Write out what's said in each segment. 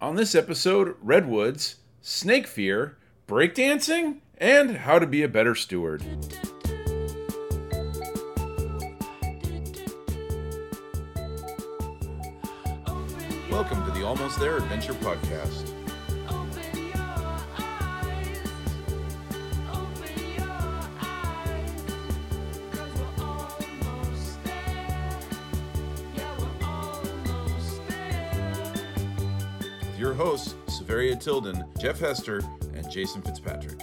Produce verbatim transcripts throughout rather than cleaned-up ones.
On this episode, redwoods, snake fear, breakdancing, and how to be a better steward. Welcome to the Almost There Adventure Podcast. Your hosts, Severia Tilden, Jeff Hester, and Jason Fitzpatrick.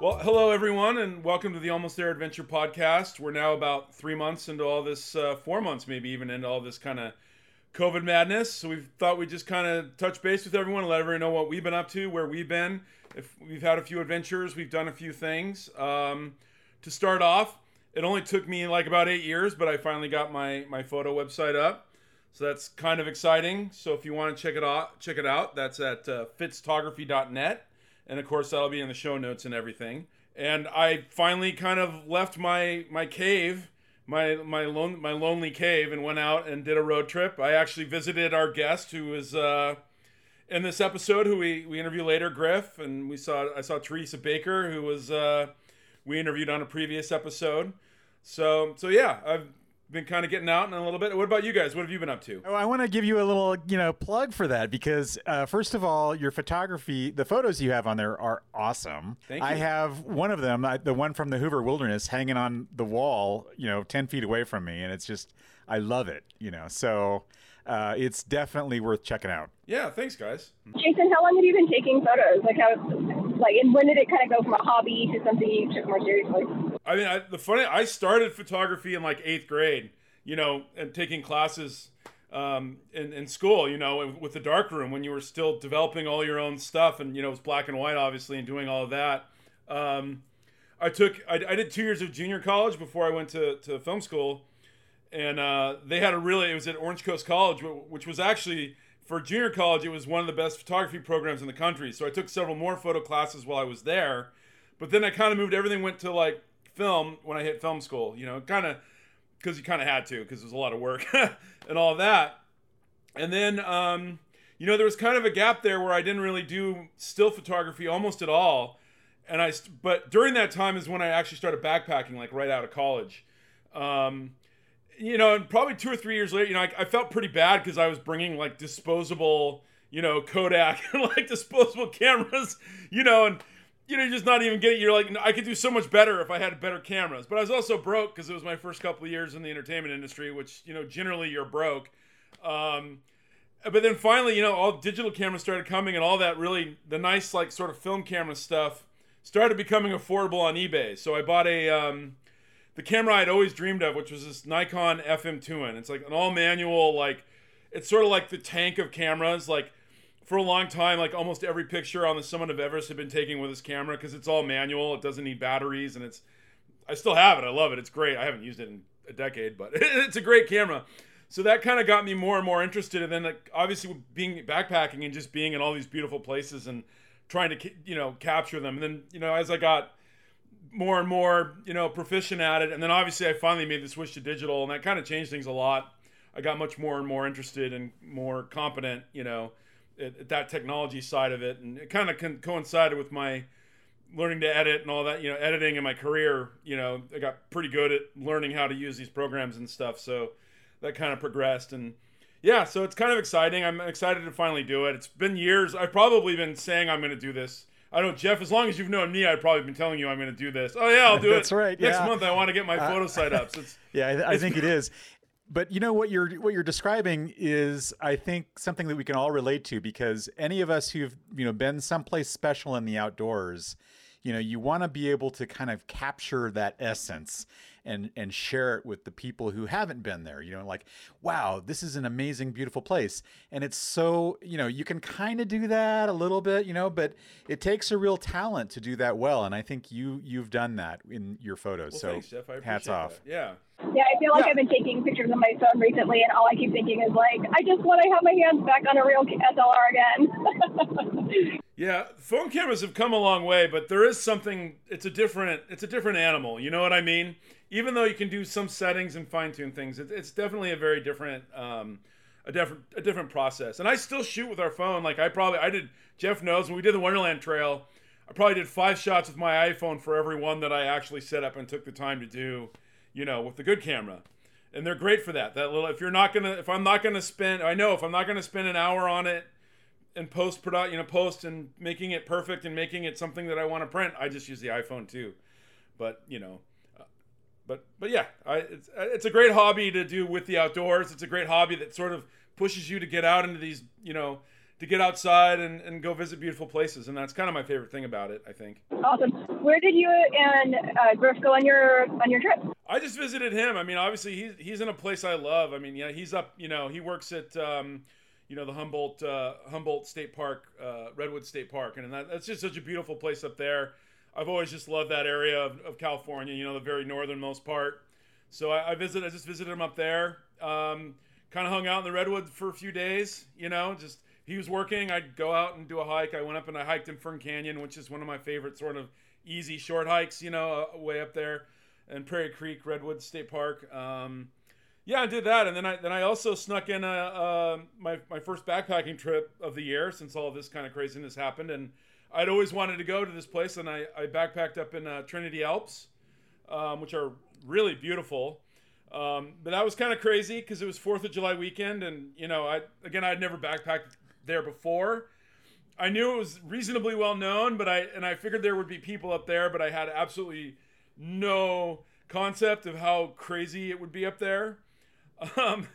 Well, hello everyone, and welcome to the Almost There Adventure Podcast. We're now about three months into all this, uh, four months maybe even into all this kind of COVID madness. So we thought we'd just kind of touch base with everyone and let everyone know what we've been up to, where we've been. If we've had a few adventures, we've done a few things. Um, to start off, it only took me like about eight years, but I finally got my, my photo website up. So that's kind of exciting. So if you want to check it out, check it out. That's at uh, fitztography dot net. And of course, that'll be in the show notes and everything. And I finally kind of left my my cave, my my, lon- my lonely cave, and went out and did a road trip. I actually visited our guest who was uh, in this episode, who we, we interview later, Griff. And we saw I saw Teresa Baker, who was uh, we interviewed on a previous episode. So, so yeah, I've been kind of getting out in a little bit. What about you guys? What have you been up to? Oh, I want to give you a little, you know, plug for that because uh, first of all, your photography, the photos you have on there are awesome. Thank you. I have one of them, I, the one from the Hoover Wilderness, hanging on the wall, you know, ten feet away from me, and it's just, I love it, you know. So uh, it's definitely worth checking out. Yeah, thanks, guys. Jason, how long have you been taking photos? Like, how, like, and when did it kind of go from a hobby to something you took more seriously? I mean, I, the funny, I started photography in like eighth grade, you know, and taking classes um, in, in school, you know, with the darkroom when you were still developing all your own stuff and, you know, it was black and white, obviously, and doing all of that. Um, I took, I, I did two years of junior college before I went to, to film school, and uh, they had a really, it was at Orange Coast College, which was actually, for junior college, it was one of the best photography programs in the country. So I took several more photo classes while I was there, but then I kind of moved, everything went to like film when I hit film school, you know, kind of because you kind of had to because it was a lot of work and all that. And then, um, you know, there was kind of a gap there where I didn't really do still photography almost at all. And I, but during that time is when I actually started backpacking, like right out of college. Um, you know, and probably two or three years later, you know, I, I felt pretty bad because I was bringing like disposable, you know, Kodak and like disposable cameras, you know, and you know, you're just not even getting, you're like, I could do so much better if I had better cameras. But I was also broke because it was my first couple of years in the entertainment industry, which, you know, generally you're broke. Um, but then finally, you know, all digital cameras started coming and all that really, the nice, like, sort of film camera stuff started becoming affordable on eBay. So I bought a, um, the camera I'd always dreamed of, which was this Nikon F M two N. It's like an all manual, like, it's sort of like the tank of cameras, like, for a long time, like almost every picture on the summit of Everest had been taken with his camera because it's all manual. It doesn't need batteries, and it's. I still have it. I love it. It's great. I haven't used it in a decade, but it's a great camera. So that kind of got me more and more interested. And then, like, obviously, being backpacking and just being in all these beautiful places and trying to, you know, capture them. And then, you know, as I got more and more, you know, proficient at it, and then obviously, I finally made the switch to digital, and that kind of changed things a lot. I got much more and more interested and more competent, you know, at that technology side of it, and it kind of con- coincided with my learning to edit and all that, you know, editing in my career, you know, I got pretty good at learning how to use these programs and stuff. So that kind of progressed, and yeah, so it's kind of exciting. I'm excited to finally do it. It's been years. I've probably been saying I'm going to do this. I know, Jeff, as long as you've known me, I've probably been telling you I'm going to do this. Oh yeah, I'll do That's it. That's right. Next yeah. month I want to get my uh, photo site up. So it's, yeah, I, th- I think it is. But you know what you're what you're describing is, I think, something that we can all relate to, because any of us who've, you know, been someplace special in the outdoors, you know, you want to be able to kind of capture that essence and and share it with the people who haven't been there, you know, like, wow, this is an amazing, beautiful place. And it's so, you know, you can kind of do that a little bit, you know, but it takes a real talent to do that well. And I think you, you've done that in your photos. Well, so thanks, Jeff. I appreciate hats off. That. Yeah. Yeah. I feel like yeah. I've been taking pictures on my phone recently, and all I keep thinking is like, I just want to have my hands back on a real S L R again. Yeah. Phone cameras have come a long way, but there is something, it's a different, it's a different animal. You know what I mean? Even though you can do some settings and fine tune things, it's definitely a very different um, a different a different process. And I still shoot with our phone. Like I probably I did. Jeff knows when we did the Wonderland Trail, I probably did five shots with my iPhone for every one that I actually set up and took the time to do, you know, with the good camera. And they're great for that. That little, if you're not gonna, if I'm not gonna spend, I know if I'm not gonna spend an hour on it and post product, you know, post and making it perfect and making it something that I want to print, I just use the iPhone too. But you know, uh, but but yeah, I, it's it's a great hobby to do with the outdoors. It's a great hobby that sort of pushes you to get out into these, you know, to get outside and, and go visit beautiful places. And that's kind of my favorite thing about it, I think. Awesome. Where did you and uh, Griff go on your on your trip? I just visited him. I mean, obviously, he's, he's in a place I love. I mean, yeah, he's up, you know, he works at, um, you know, the Humboldt uh, Humboldt State Park, uh, Redwood State Park. And that, that's just such a beautiful place up there. I've always just loved that area of, of California, you know, the very northernmost part. So I, I visit, I just visited him up there. Um, kind of hung out in the Redwood for a few days, you know, just... He was working. I'd go out and do a hike. I went up and I hiked in Fern Canyon, which is one of my favorite sort of easy short hikes, you know, uh, way up there, and Prairie Creek Redwood State Park. Um, yeah, I did that, and then I then I also snuck in a, a my my first backpacking trip of the year since all of this kind of craziness happened, and I'd always wanted to go to this place, and I I backpacked up in uh, Trinity Alps, um, which are really beautiful. Um, but that was kind of crazy because it was Fourth of July weekend, and you know, I again I'd never backpacked there before. I knew it was reasonably well known, but I and I figured there would be people up there, but I had absolutely no concept of how crazy it would be up there. Um,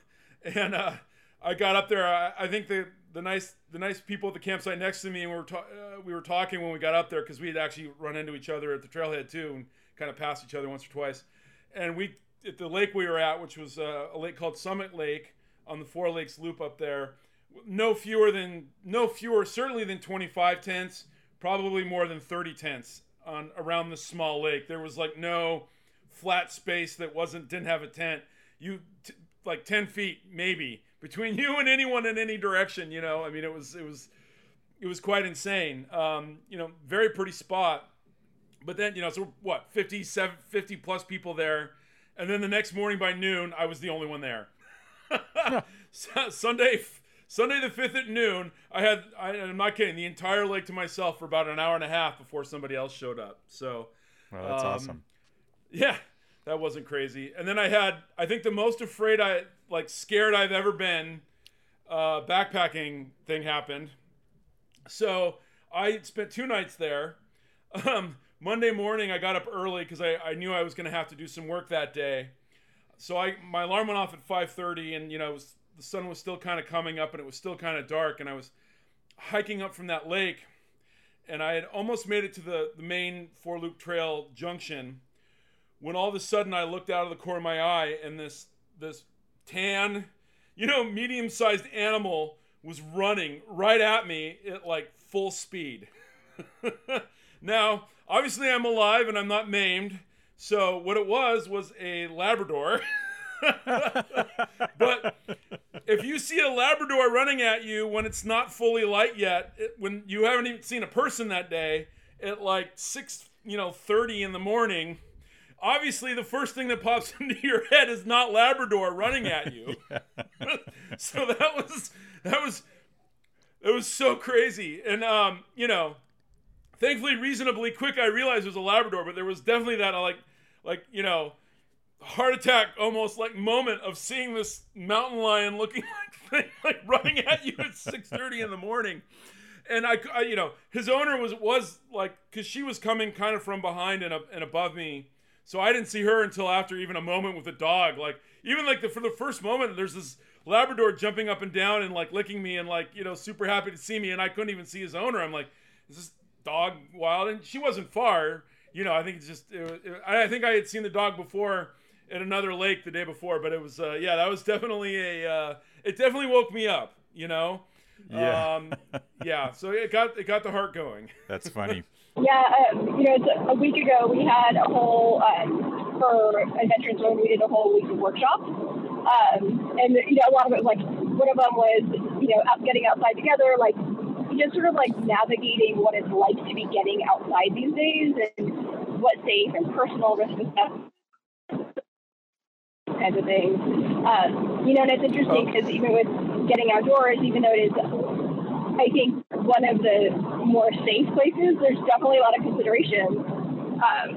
and uh, I got up there. I, I think the the nice the nice people at the campsite next to me, and we were ta- uh, we were talking when we got up there because we had actually run into each other at the trailhead too, and kind of passed each other once or twice. And we at the lake we were at, which was uh, a lake called Summit Lake on the Four Lakes Loop up there. No fewer than, no fewer, certainly than twenty-five tents, probably more than thirty tents on around this small lake. There was like no flat space that wasn't, didn't have a tent. You, t- like ten feet maybe between you and anyone in any direction, you know, I mean, it was, it was, it was quite insane. Um, you know, very pretty spot, but then, you know, so what, fifty-seven, fifty plus people there. And then the next morning by noon, I was the only one there. Sunday, Sunday the fifth at noon, I had, I, I'm not kidding, the entire lake to myself for about an hour and a half before somebody else showed up. So, wow, that's um, awesome. Yeah, that wasn't crazy. And then I had, I think the most afraid I, like scared I've ever been, uh, backpacking thing happened. So I spent two nights there. Um, Monday morning, I got up early because I, I knew I was going to have to do some work that day. So I, my alarm went off at five thirty and, you know, it was, the sun was still kind of coming up and it was still kind of dark, and I was hiking up from that lake, and I had almost made it to the, the main Four Loop Trail junction when all of a sudden I looked out of the corner of my eye, and this this tan, you know, medium-sized animal was running right at me at like full speed. Now, obviously I'm alive and I'm not maimed, so what it was was a Labrador. But if you see a Labrador running at you when it's not fully light yet, it, when you haven't even seen a person that day at like six, you know, thirty in the morning, obviously the first thing that pops into your head is not Labrador running at you. So that was that was it was so crazy, and um, you know, thankfully reasonably quick I realized it was a Labrador, but there was definitely that like like you know. heart attack almost like moment of seeing this mountain lion looking like like running at you at six thirty in the morning. And I, I you know, his owner was was like, because she was coming kind of from behind and up and above me, so I didn't see her until after even a moment with the dog. Like even like the for the first moment, there's this Labrador jumping up and down and like licking me and like, you know, super happy to see me, and I couldn't even see his owner. I'm like, is this dog wild? And she wasn't far, you know. I think it's just it, it, I think I had seen the dog before at another lake the day before, but it was, uh, yeah, that was definitely a, uh, it definitely woke me up, you know? Yeah. Um, yeah. So it got, it got the heart going. That's funny. Yeah. Uh, you know, it's a, a week ago we had a whole, um, for Adventures Zone, we did a whole week of workshops. Um, and you know, a lot of it was like, one of them was, you know, out, getting outside together, like just sort of like navigating what it's like to be getting outside these days and what's safe and personal risk assessment kinds of things. Uh, you know, and it's interesting because oh. even with getting outdoors, even though it is, I think, one of the more safe places, there's definitely a lot of considerations um,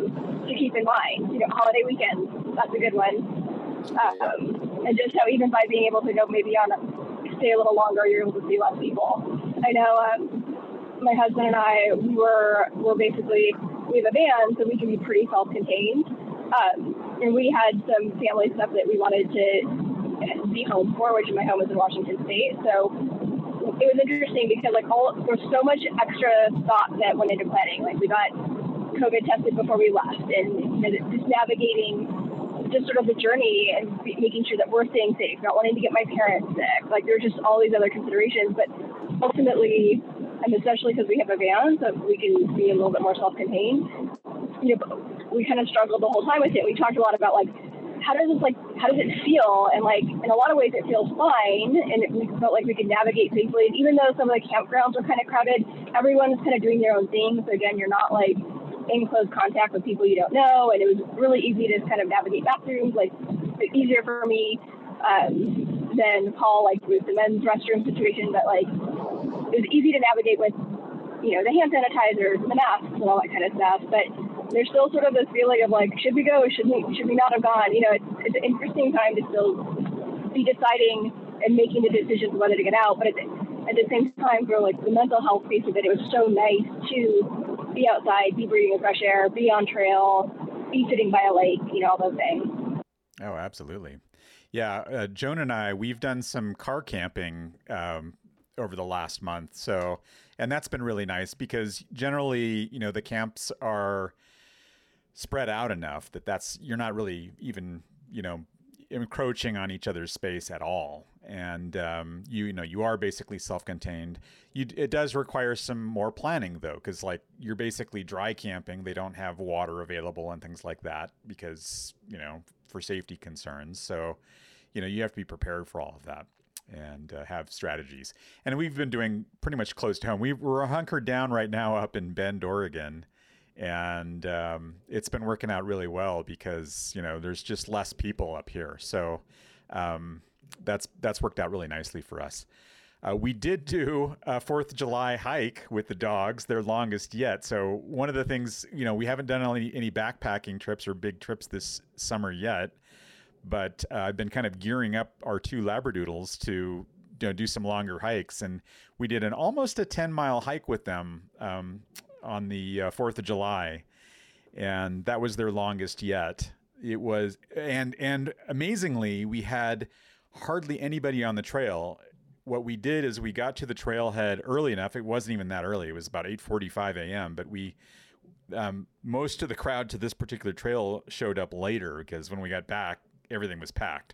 to keep in mind. You know, holiday weekends, that's a good one. Um, and just how even by being able to go maybe on a, stay a little longer, you're able to see less people. I know um, my husband and I, we were, were basically, we have a van, so we can be pretty self-contained. Um, and we had some family stuff that we wanted to be home for, which my home is in Washington State. So it was interesting because like all there's so much extra thought that went into planning. Like we got COVID tested before we left, and you know, just navigating just sort of the journey and making sure that we're staying safe, not wanting to get my parents sick. Like there's just all these other considerations, but ultimately, and especially because we have a van, so we can be a little bit more self-contained. You know, we kind of struggled the whole time with it. We talked a lot about like, how does this like, how does it feel? And like, in a lot of ways it feels fine. And it, we felt like we could navigate safely. And even though some of the campgrounds were kind of crowded, everyone's kind of doing their own thing. So again, you're not like in close contact with people you don't know. And it was really easy to kind of navigate bathrooms, like easier for me um, than Paul, like with the men's restroom situation, but like it was easy to navigate with, you know, the hand sanitizers, the masks and all that kind of stuff. But there's still sort of this feeling of like, should we go? Should we, should we not have gone? You know, it's, it's an interesting time to still be deciding and making the decisions whether to get out. But at the, at the same time, for like the mental health piece of it, it was so nice to be outside, be breathing fresh air, be on trail, be sitting by a lake, you know, all those things. Oh, absolutely. Yeah. Uh, Joan and I, we've done some car camping um, over the last month. So, and that's been really nice because generally, you know, the camps are spread out enough that that's, you're not really even, you know, encroaching on each other's space at all. And, um, you, you know, you are basically self-contained. You, it does require some more planning though, because like you're basically dry camping. They don't have water available and things like that because, you know, for safety concerns. So, you know, you have to be prepared for all of that and uh, have strategies. And we've been doing pretty much close to home. We, we're hunkered down right now up in Bend, Oregon. And um, it's been working out really well because, you know, there's just less people up here. So um, that's that's worked out really nicely for us. Uh, we did do a fourth of July hike with the dogs, their longest yet. So one of the things, you know, we haven't done any, any backpacking trips or big trips this summer yet. But uh, I've been kind of gearing up our two Labradoodles to, you know, do some longer hikes. And we did an almost a ten mile hike with them um on the uh, fourth of July, and that was their longest yet. It was, and and amazingly, we had hardly anybody on the trail. What we did is we got to the trailhead early enough. It wasn't even that early. It was about eight forty-five a.m., but we, um, most of the crowd to this particular trail showed up later because when we got back, everything was packed.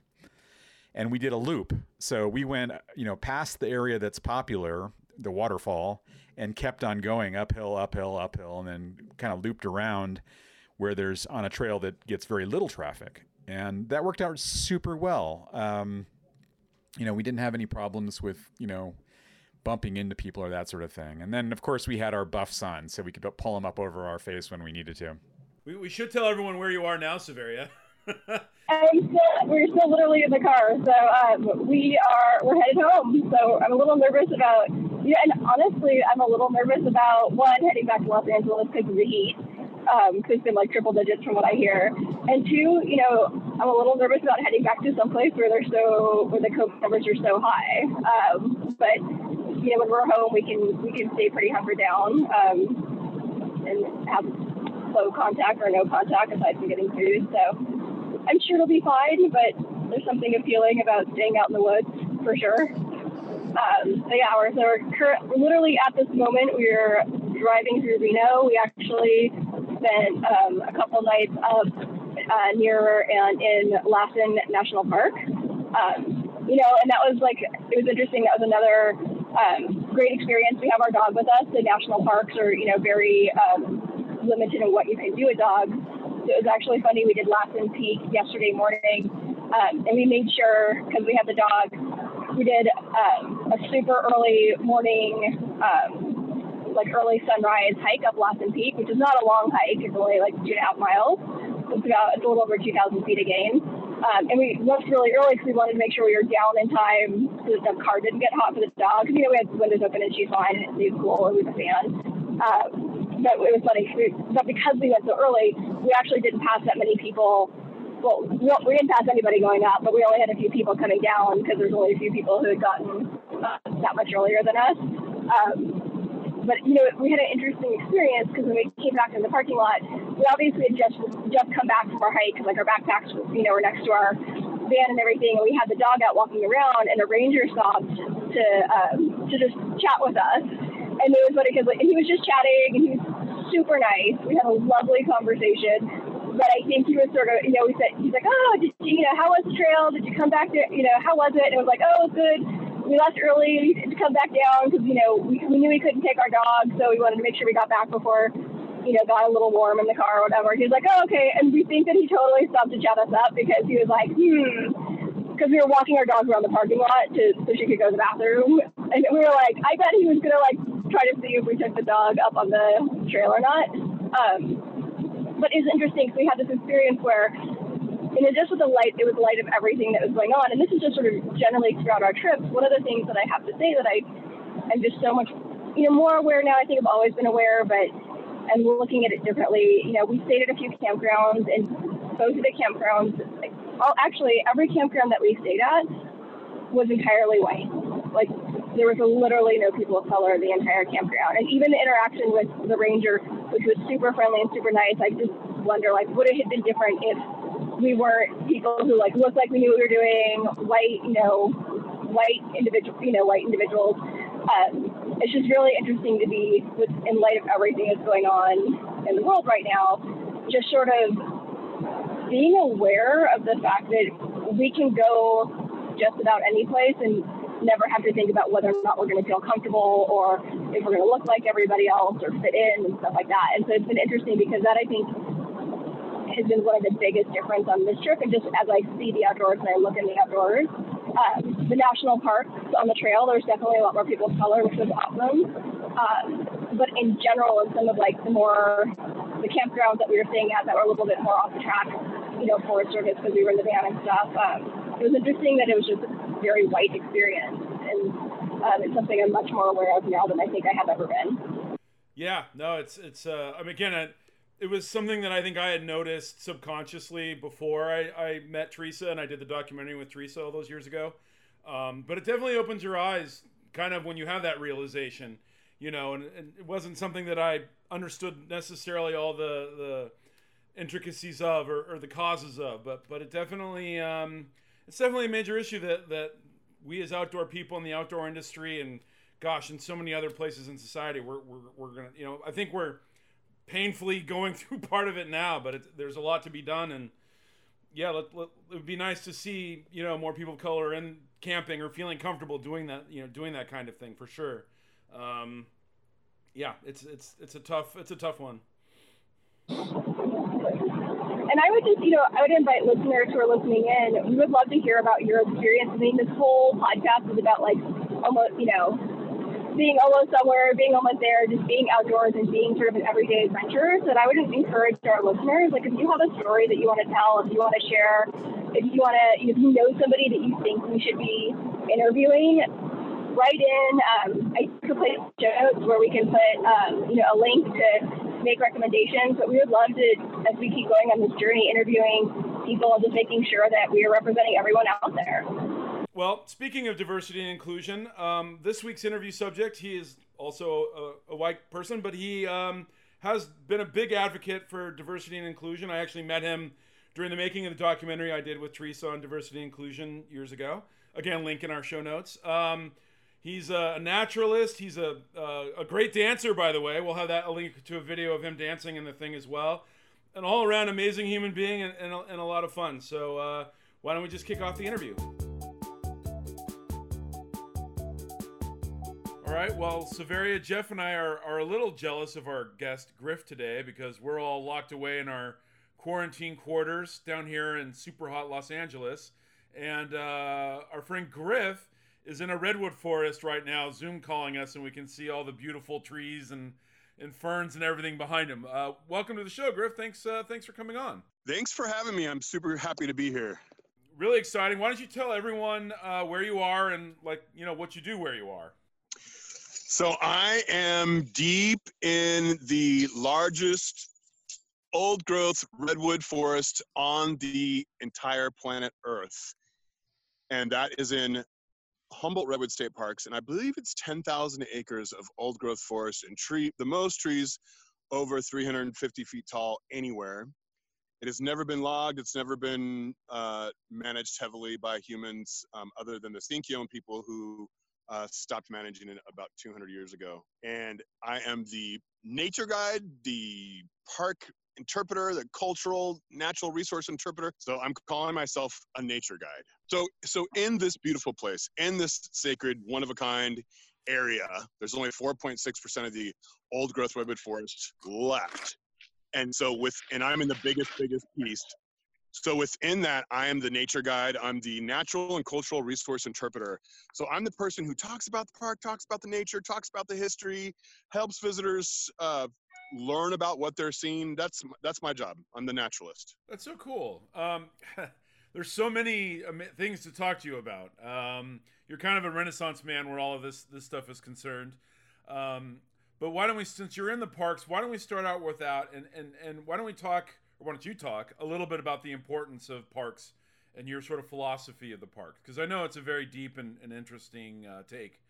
And we did a loop. So we went, you know, past the area that's popular, the waterfall, and kept on going uphill, uphill, uphill, and then kind of looped around where there's on a trail that gets very little traffic. And that worked out super well. Um, you know, we didn't have any problems with, you know, bumping into people or that sort of thing. And then, of course, we had our buffs on, so we could pull them up over our face when we needed to. We, we should tell everyone where you are now, Severia. I'm still, we're still literally in the car. So um, we are, we're headed home. So I'm a little nervous about Yeah, and honestly, I'm a little nervous about, one, heading back to Los Angeles because of the heat, um, because it's been like triple digits from what I hear. And two, you know, I'm a little nervous about heading back to someplace where they're so, where the COVID numbers are so high. Um, but, you know, when we're home, we can we can stay pretty hunkered down um, and have low contact or no contact aside from getting food. So I'm sure it'll be fine, but there's something appealing about staying out in the woods for sure. Um, so yeah, we're, so we're current, literally at this moment, we're driving through Reno. We actually spent um, a couple nights up uh, near and in Lassen National Park. Um, you know, and that was like, it was interesting. That was another um, great experience. We have our dog with us. The national parks are, you know, very um, limited in what you can do with dogs. So it was actually funny. We did Lassen Peak yesterday morning, um, and we made sure, because we had the dog, we did um, a super early morning, um, like early sunrise hike up Lassen Peak, which is not a long hike. It's only like two and a half miles. It's about, it's a little over two thousand feet again. Um, and we left really early because we wanted to make sure we were down in time so that the car didn't get hot for the dog. You know, we had windows open and she's fine and it's cool and we were fans. Uh, but it was funny. We, but because we went so early, we actually didn't pass that many people. Well, we didn't pass anybody going up, but we only had a few people coming down because there's only a few people who had gotten uh, that much earlier than us. Um, but, you know, we had an interesting experience because when we came back in the parking lot, we obviously had just, just come back from our hike, like our backpacks, you know, were next to our van and everything. And we had the dog out walking around and a ranger stopped to, um, to just chat with us. And it was funny because like, he was just chatting and he was super nice. We had a lovely conversation. But I think he was sort of, you know, we said, he's like, oh, did you, you know, how was the trail? Did you come back to, you know, how was it? And it was like, oh, it was good. We left early to come back down because, you know, we, we knew we couldn't take our dog. So we wanted to make sure we got back before, you know, got a little warm in the car or whatever. He was like, oh, okay. And we think that he totally stopped to chat us up because he was like, hmm. Because we were walking our dogs around the parking lot to, so she could go to the bathroom. And we were like, I bet he was going to, like, try to see if we took the dog up on the trail or not. Um But it's interesting because we had this experience where, you know, just with the light, it was light of everything that was going on. And this is just sort of generally throughout our trips. One of the things that I have to say that I am just so much, you know, more aware now. I think I've always been aware, but I'm looking at it differently. You know, we stayed at a few campgrounds, and both of the campgrounds, like, all, actually, every campground that we stayed at was entirely white. Like, there was literally no people of color in the entire campground. And even the interaction with the ranger, which was super friendly and super nice, I just wonder, like, would it have been different if we weren't people who, like, looked like we knew what we were doing, white, you know, white individual, you know, white individuals. Um, it's just really interesting to be, with, in light of everything that's going on in the world right now, just sort of being aware of the fact that we can go just about any place and never have to think about whether or not we're going to feel comfortable or if we're going to look like everybody else or fit in and stuff like that. And so it's been interesting because that, I think, has been one of the biggest difference on this trip. And just as I see the outdoors and I look in the outdoors, uh, the national parks on the trail, there's definitely a lot more people of color, which was awesome. Uh, but in general, in some of like the more, the campgrounds that we were staying at that were a little bit more off the track, you know, Forest Service because we were in the van and stuff, um, it was interesting that it was just very white experience, and um, it's something I'm much more aware of now than I think I have ever been. Yeah, no, it's it's. Uh, I mean, again, I, it was something that I think I had noticed subconsciously before I, I met Teresa, and I did the documentary with Teresa all those years ago. Um, but it definitely opens your eyes, kind of, when you have that realization, you know. And, and it wasn't something that I understood necessarily all the the intricacies of or, or the causes of, but but it definitely. Um, It's definitely a major issue that, that we as outdoor people in the outdoor industry and, gosh, in so many other places in society, we're we're, we're going to, you know, I think we're painfully going through part of it now, but it, there's a lot to be done. And, yeah, let, let, it would be nice to see, you know, more people of color in camping or feeling comfortable doing that, you know, doing that kind of thing for sure. Um, yeah, it's it's it's a tough it's a tough one. And I would just, you know, I would invite listeners who are listening in. We would love to hear about your experience. I mean, this whole podcast is about, like, almost, you know, being almost somewhere, being almost there, just being outdoors and being sort of an everyday adventure. So I would just encourage our listeners, like, if you have a story that you want to tell, if you want to share, if you want to, if you know somebody that you think we should be interviewing, write in. Um, I could put show notes where we can put, um, you know, a link to make recommendations, but we would love to, as we keep going on this journey, interviewing people and just making sure that we are representing everyone out there. Well, speaking of diversity and inclusion, um, this week's interview subject, he is also a, a white person, but he um, has been a big advocate for diversity and inclusion. I actually met him during the making of the documentary I did with Teresa on diversity and inclusion years ago. Again, link in our show notes. Um, He's a naturalist. He's a uh, a great dancer, by the way. We'll have that a link to a video of him dancing in the thing as well. An all-around amazing human being and, and, a, and a lot of fun. So uh, why don't we just kick off the interview? All right. Well, Severia, Jeff, and I are, are a little jealous of our guest, Griff, today because we're all locked away in our quarantine quarters down here in super hot Los Angeles. And uh, our friend Griff is in a redwood forest right now, Zoom calling us, and we can see all the beautiful trees and, and ferns and everything behind him. Uh, welcome to the show, Griff. Thanks uh, thanks for coming on. Thanks for having me. I'm super happy to be here. really exciting. Why don't you tell everyone uh, where you are and, like, you know, what you do where you are? So I am deep in the largest old growth redwood forest on the entire planet Earth. And that is in Humboldt Redwood State Parks. And I believe it's ten thousand acres of old growth forest and tree, the most trees over three hundred fifty feet tall anywhere. It has never been logged. It's never been uh, managed heavily by humans um, other than the Sinkyone people who uh, stopped managing it about two hundred years ago. And I am the nature guide, the park interpreter, the cultural natural resource interpreter. So I'm calling myself a nature guide. So, so in this beautiful place, in this sacred, one-of-a-kind area, there's only four point six percent of the old growth redwood forest left. And so with, and I'm in the biggest, biggest piece. So within that, I am the nature guide. I'm the natural and cultural resource interpreter. So I'm the person who talks about the park, talks about the nature, talks about the history, helps visitors uh, learn about what they're seeing. That's, that's my job. I'm the naturalist. That's so cool. Um, there's so many things to talk to you about. Um, you're kind of a Renaissance man where all of this, this stuff is concerned. Um, But why don't we, since you're in the parks, why don't we start out with that, and, and, and why don't we talk, or why don't you talk a little bit about the importance of parks and your sort of philosophy of the park? Because I know it's a very deep and, and interesting uh, take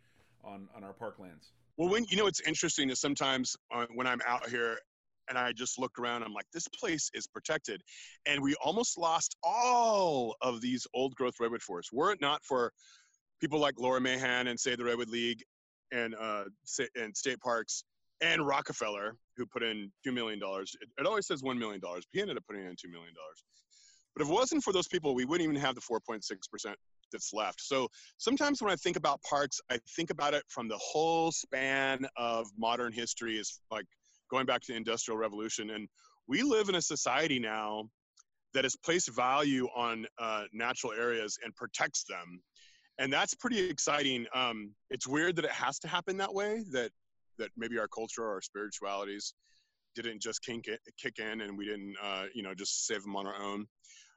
on, on our parklands. Well, when, you know, it's interesting is sometimes uh, when I'm out here and I just look around, I'm like, this place is protected. And we almost lost all of these old growth redwood forests. Were it not for people like Laura Mahan and Save the Redwood League, and uh and state parks and Rockefeller, who put in two million dollars, it, it always says one million dollars, he ended up putting in two million dollars, but if it wasn't for those people, we wouldn't even have the four point six percent that's left. So sometimes when I think about parks, I think about it from the whole span of modern history, is like going back to the Industrial Revolution, and we live in a society now that has placed value on uh natural areas and protects them. And that's pretty exciting. Um, it's weird that it has to happen that way, that that maybe our culture or our spiritualities didn't just kink it, kick in, and we didn't, uh, you know, just save them on our own.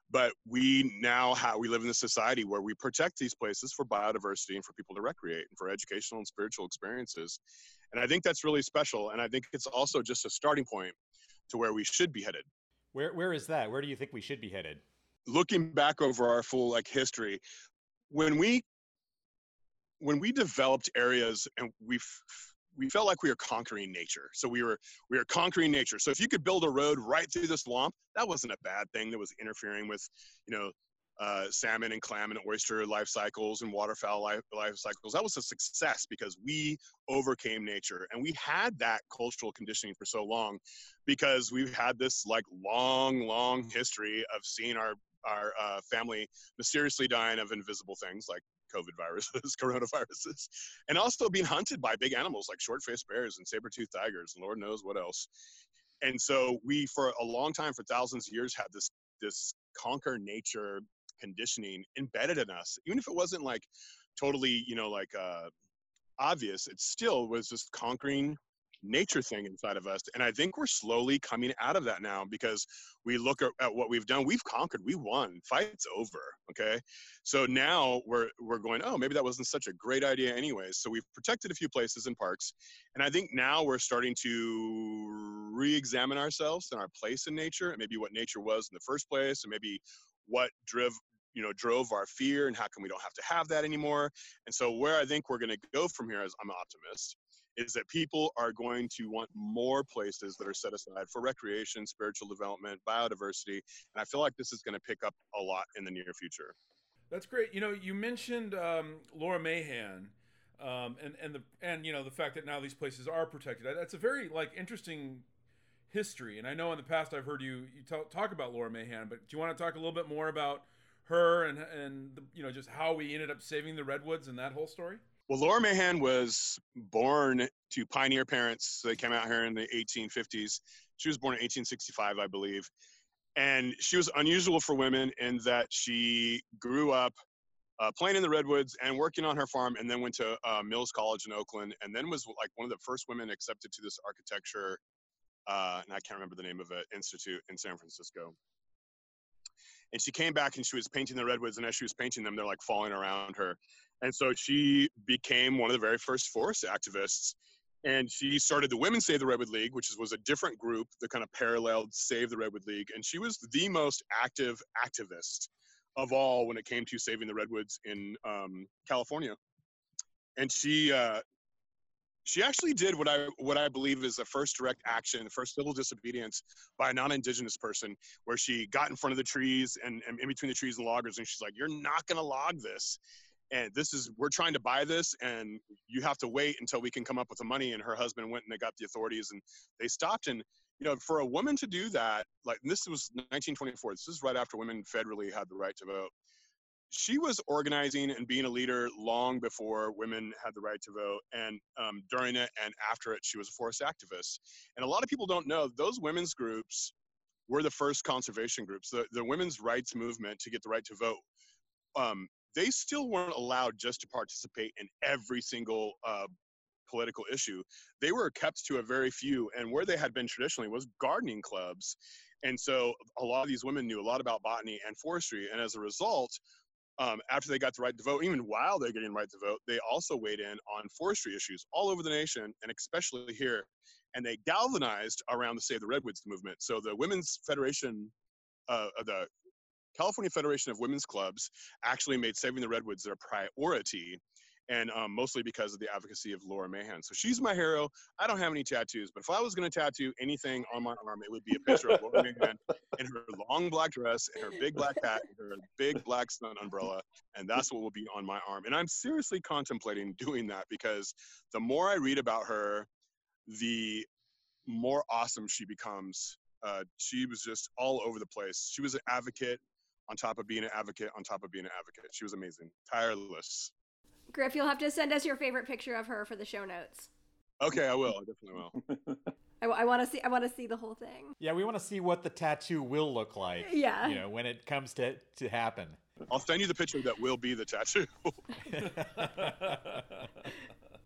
But we now have, we live in a society where we protect these places for biodiversity and for people to recreate and for educational and spiritual experiences. And I think that's really special. And I think it's also just a starting point to where we should be headed. Where where is that? Where do you think we should be headed? Looking back over our full like history, when we when we developed areas, and we f- we felt like we were conquering nature. So we were we were conquering nature. So if you could build a road right through this swamp, that wasn't a bad thing. That was interfering with, you know, uh, salmon and clam and oyster life cycles and waterfowl life, life cycles. That was a success because we overcame nature. And we had that cultural conditioning for so long because we've had this like long, long history of seeing our our uh, family mysteriously dying of invisible things like COVID viruses, coronaviruses, and also being hunted by big animals like short-faced bears and saber-toothed tigers and Lord knows what else. And so we, for a long time, for thousands of years, had this this conquer nature conditioning embedded in us. Even if it wasn't like totally, you know, like uh, obvious, it still was this conquering nature thing inside of us. And I think we're slowly coming out of that now because we look at, at what we've done. We've conquered, we won, fight's over. Okay. So now we're, we're going, oh, maybe that wasn't such a great idea anyways. So we've protected a few places and parks. And I think now we're starting to re-examine ourselves and our place in nature, and maybe what nature was in the first place, and maybe what drove, you know, drove our fear, and how come we don't have to have that anymore. And so where I think we're going to go from here is, I'm an optimist, is that people are going to want more places that are set aside for recreation, spiritual development, biodiversity. And I feel like this is going to pick up a lot in the near future. That's great. You know, you mentioned um, Laura Mahan um, and, and, the, and, you know, the fact that now these places are protected. That's a very like interesting history. And I know in the past I've heard you, you t- talk about Laura Mahan, but do you want to talk a little bit more about her and, and the, you know, just how we ended up saving the redwoods and that whole story? Well, Laura Mahan was born to pioneer parents. They came out here in the eighteen fifties. She was born in eighteen sixty-five, I believe. And she was unusual for women in that she grew up uh, playing in the redwoods and working on her farm, and then went to uh, Mills College in Oakland, and then was like one of the first women accepted to this architecture, uh, and I can't remember the name of it, institute in San Francisco. And she came back and she was painting the redwoods, and as she was painting them, they're like falling around her. And so she became one of the very first forest activists. And she started the Women Save the Redwood League, which was a different group that kind of paralleled Save the Redwood League. And she was the most active activist of all when it came to saving the redwoods in um, California. And she uh, she actually did what I what I believe is the first direct action, the first civil disobedience by a non-indigenous person, where she got in front of the trees and, and in between the trees and loggers, and she's like, "You're not going to log this. And this is, we're trying to buy this, and you have to wait until we can come up with the money." And her husband went and they got the authorities and they stopped. And, you know, for a woman to do that, like, and this was nineteen twenty-four, this is right after women federally had the right to vote. She was organizing and being a leader long before women had the right to vote. And um, during it and after it, she was a forest activist. And a lot of people don't know, those women's groups were the first conservation groups. The, the women's rights movement to get the right to vote, um, they still weren't allowed just to participate in every single uh, political issue. They were kept to a very few, and where they had been traditionally was gardening clubs. And so a lot of these women knew a lot about botany and forestry, and as a result, um, after they got the right to vote, even while they're getting the right to vote, they also weighed in on forestry issues all over the nation, and especially here. And they galvanized around the Save the Redwoods movement. So the Women's Federation, uh, the California Federation of Women's Clubs actually made saving the redwoods their priority, and um, mostly because of the advocacy of Laura Mahan. So she's my hero. I don't have any tattoos, but if I was going to tattoo anything on my arm, it would be a picture of Laura Mahan in her long black dress and her big black hat and her big black sun umbrella, and that's what will be on my arm. And I'm seriously contemplating doing that, because the more I read about her, the more awesome she becomes. Uh, she was just all over the place. She was an advocate on top of being an advocate on top of being an advocate. She was amazing, tireless. Griff, you'll have to send us your favorite picture of her for the show notes. Okay, I will. I definitely will. I, I want to see. I want to see the whole thing. Yeah, we want to see what the tattoo will look like. Yeah, you know, when it comes to to happen. I'll send you the picture that will be the tattoo.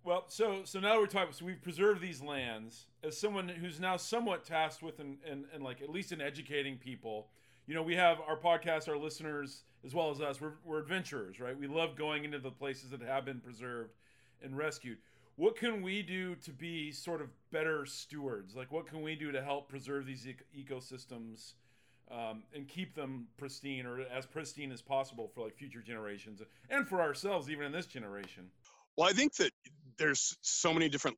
Well, so so now we're talking. So we've preserved these lands. As someone who's now somewhat tasked with and and and like at least in educating people. You know, we have our podcast, our listeners, as well as us, we're, we're adventurers, right? We love going into the places that have been preserved and rescued. What can we do to be sort of better stewards? Like, what can we do to help preserve these e- ecosystems um, and keep them pristine, or as pristine as possible, for like future generations and for ourselves, even in this generation? Well, I think that there's so many different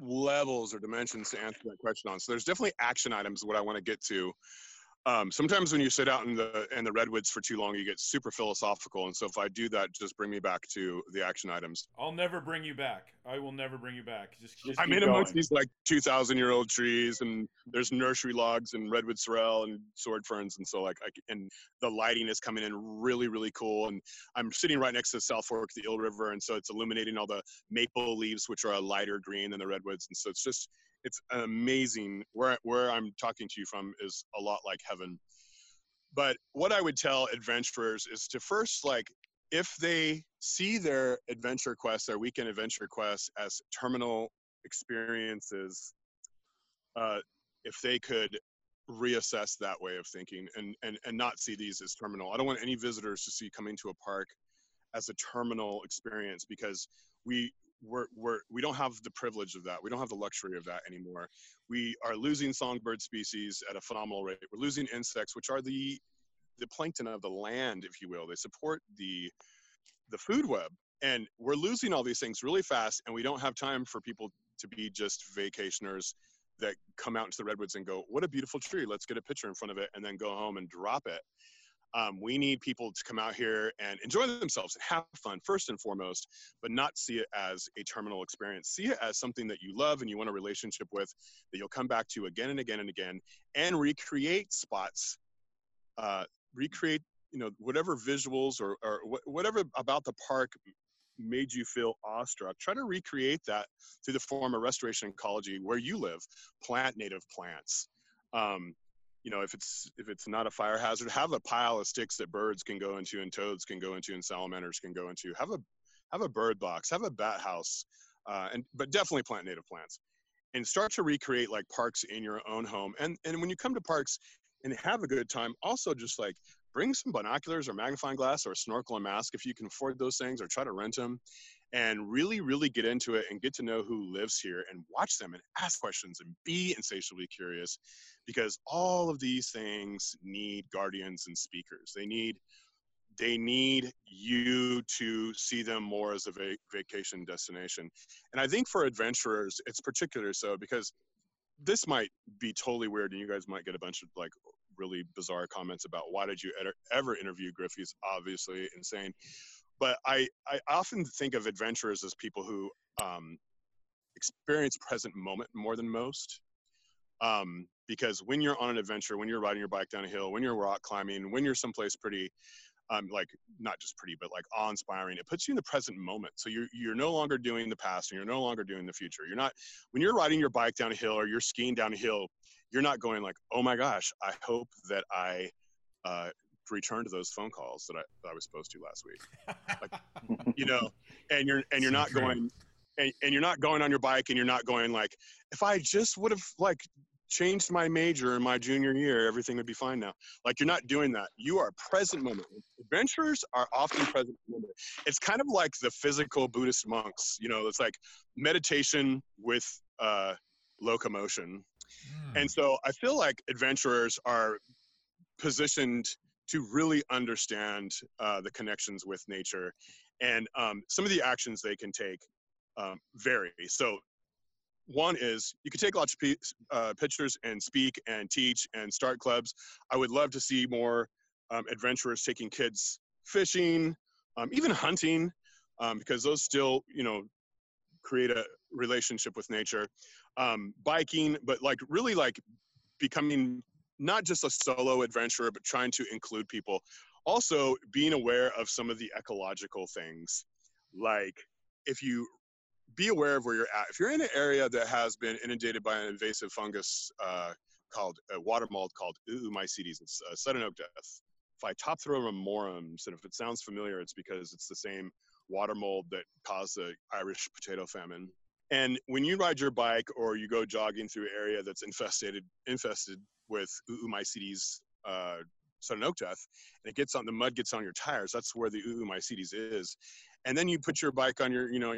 levels or dimensions to answer that question on. So there's definitely action items, what I want to get to. Um, sometimes when you sit out in the in the redwoods for too long, you get super philosophical. And so if I do that, just bring me back to the action items. I'll never bring you back. I will never bring you back. Just, just I'm in going. amongst these like two thousand year old trees, and there's nursery logs and redwood sorrel and sword ferns. And so like, I, and the lighting is coming in really, really cool. And I'm sitting right next to the South Fork, the Eel River. And so it's illuminating all the maple leaves, which are a lighter green than the redwoods. And so it's just, it's amazing. Where where I'm talking to you from is a lot like heaven. But what I would tell adventurers is to first, like, if they see their adventure quests, their weekend adventure quests as terminal experiences, uh, if they could reassess that way of thinking and, and, and not see these as terminal. I don't want any visitors to see coming to a park as a terminal experience, because we – We're, we're, we don't have the privilege of that. We don't have the luxury of that anymore. We are losing songbird species at a phenomenal rate. We're losing insects, which are the the plankton of the land, if you will. They support the the food web. And we're losing all these things really fast, and we don't have time for people to be just vacationers that come out into the redwoods and go, "What a beautiful tree. Let's get a picture in front of it," and then go home and drop it. Um, we need people to come out here and enjoy themselves and have fun first and foremost, but not see it as a terminal experience. See it as something that you love and you want a relationship with, that you'll come back to again and again and again, and recreate spots, uh, recreate, you know, whatever visuals or, or wh- whatever about the park made you feel awestruck. Try to recreate that through the form of restoration ecology where you live. Plant native plants. Um, You know, if it's if it's not a fire hazard, have a pile of sticks that birds can go into, and toads can go into, and salamanders can go into. Have a have a bird box, have a bat house, uh, and but definitely plant native plants, and start to recreate like parks in your own home. And and when you come to parks and have a good time, also just like bring some binoculars or magnifying glass or a snorkel and mask if you can afford those things, or try to rent them, and really, really get into it and get to know who lives here and watch them and ask questions and be insatiably curious, because all of these things need guardians and speakers. They need They need you to see them more as a va vacation destination. And I think for adventurers, it's particularly so, because this might be totally weird and you guys might get a bunch of like really bizarre comments about why did you ever interview Griff? He's obviously insane. But I, I often think of adventurers as people who um, experience present moment more than most. Um, because when you're on an adventure, when you're riding your bike down a hill, when you're rock climbing, when you're someplace pretty, Um, like not just pretty, but like awe-inspiring, it puts you in the present moment. So you're, you're no longer doing the past, and you're no longer doing the future. You're not, when you're riding your bike down a hill or you're skiing down a hill, you're not going like, oh my gosh, I hope that I uh, return to those phone calls that I, that I was supposed to last week. Like, you know, and you're, and you're not going, and, and you're not going on your bike and you're not going like, if I just would have like changed my major in my junior year, everything would be fine now. Like, you're not doing that. You are present moment. Adventurers are often present moment. It's kind of like the physical Buddhist monks, you know, it's like meditation with uh, locomotion. Mm. And so I feel like adventurers are positioned to really understand uh, the connections with nature, and um, some of the actions they can take um, vary. So one is you could take lots of uh, pictures and speak and teach and start clubs. I would love to see more um, adventurers taking kids fishing, um, even hunting, um, because those still, you know, create a relationship with nature. Um, biking, but like really like becoming not just a solo adventurer, but trying to include people. Also being aware of some of the ecological things, like if you be aware of where you're at. If you're in an area that has been inundated by an invasive fungus uh, called uh, water mold called Oomycetes, it's uh, sudden oak death, Phytophthora ramorum. And if it sounds familiar, it's because it's the same water mold that caused the Irish potato famine. And when you ride your bike or you go jogging through an area that's infested infested with Oomycetes, uh, sudden oak death, and it gets on the mud, gets on your tires, that's where the Oomycetes is. And then you put your bike on your, you know,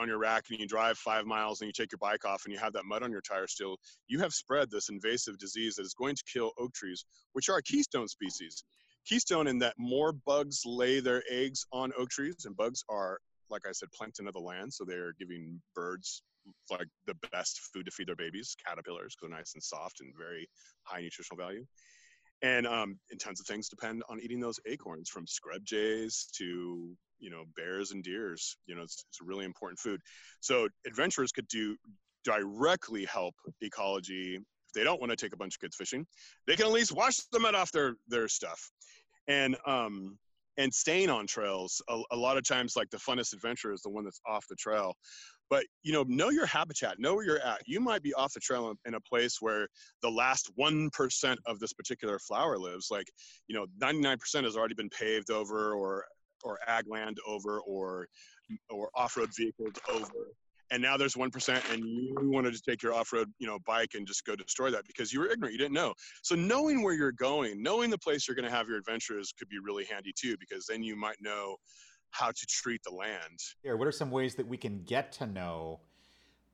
on your rack, and you drive five miles, and you take your bike off, and you have that mud on your tire still. You have spread this invasive disease that is going to kill oak trees, which are a keystone species. Keystone in that more bugs lay their eggs on oak trees, and bugs are, like I said, plankton of the land, so they are giving birds like the best food to feed their babies, caterpillars, because they're nice and soft and very high nutritional value. And, um, and tons of things depend on eating those acorns, from scrub jays to, you know, bears and deers. You know, it's, it's a really important food. So adventurers could do directly help ecology. If they don't want to take a bunch of kids fishing, they can at least wash the mud off their, their stuff. And, um, and staying on trails. A, a lot of times, like, the funnest adventure is the one that's off the trail. But, you know, know your habitat, know where you're at. You might be off the trail in a place where the last one percent of this particular flower lives. Like, you know, ninety-nine percent has already been paved over, or, or ag land over, or, or off-road vehicles over. And now there's one percent, and you want to just take your off-road, you know, bike and just go destroy that because you were ignorant. You didn't know. So knowing where you're going, knowing the place you're going to have your adventures could be really handy too, because then you might know how to treat the land. Yeah, what are some ways that we can get to know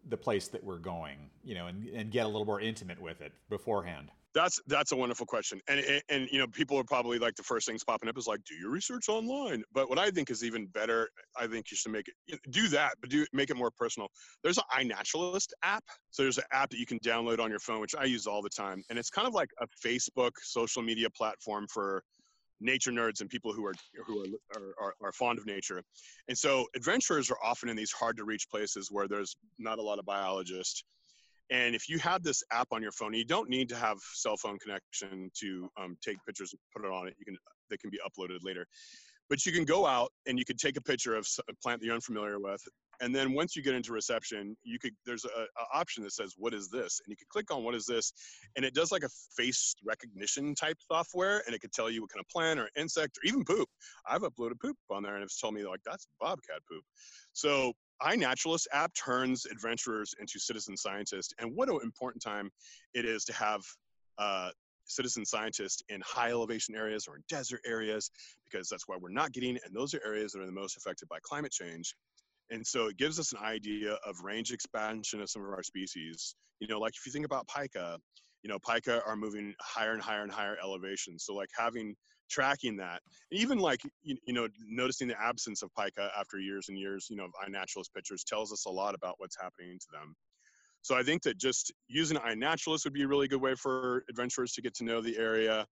the place that we're going, you know, and, and get a little more intimate with it beforehand? That's that's a wonderful question. And, and, and, you know, people are probably like, the first things popping up is like, do your research online. But what I think is even better, I think you should make it, do that, but do make it more personal. There's an iNaturalist app. So there's an app that you can download on your phone, which I use all the time. And it's kind of like a Facebook social media platform for nature nerds and people who are who are, are are fond of nature. And so adventurers are often in these hard to reach places where there's not a lot of biologists. And if you have this app on your phone, you don't need to have cell phone connection to um, take pictures and put it on it. You can, they can be uploaded later, but you can go out and you could take a picture of a plant that you're unfamiliar with. And then once you get into reception, you could, there's a, a option that says, what is this? And you could click on what is this? And it does like a face recognition type software. And it could tell you what kind of plant or insect or even poop. I've uploaded poop on there and it's told me like, that's bobcat poop. So iNaturalist app turns adventurers into citizen scientists. And what an important time it is to have uh, citizen scientists in high elevation areas or in desert areas, because that's why we're not getting, and those are areas that are the most affected by climate change. And so it gives us an idea of range expansion of some of our species. You know, like if you think about pika, you know, pika are moving higher and higher and higher elevation. So like having, tracking that, and even like, you, you know, noticing the absence of pika after years and years, you know, of iNaturalist pictures tells us a lot about what's happening to them. So I think that just using iNaturalist would be a really good way for adventurers to get to know the area.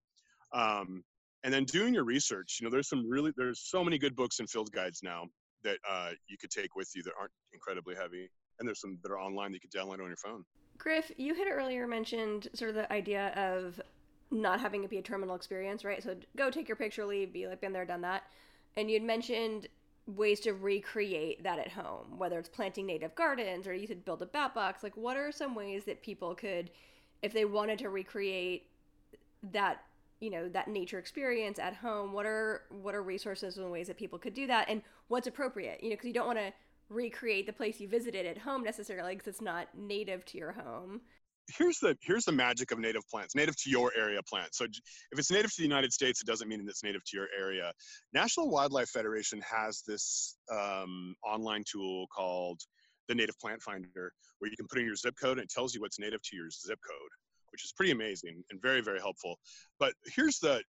Um, and then doing your research, you know, there's some really, there's so many good books and field guides now that uh, you could take with you that aren't incredibly heavy. And there's some that are online that you could download on your phone. Griff, you had earlier mentioned sort of the idea of not having it be a terminal experience, right? So go take your picture, leave, be like, been there, done that. And you'd mentioned ways to recreate that at home, whether it's planting native gardens or you could build a bat box. Like, what are some ways that people could, if they wanted to recreate that, you know, that nature experience at home, what are what are resources and ways that people could do that, and what's appropriate? You know, because you don't want to recreate the place you visited at home necessarily, because it's not native to your home. Here's the here's the magic of native plants, native to your area plants. So if it's native to the United States, it doesn't mean it's native to your area. National Wildlife Federation has this um, online tool called the Native Plant Finder, where you can put in your zip code and it tells you what's native to your zip code, which is pretty amazing and very, very helpful. But here's the,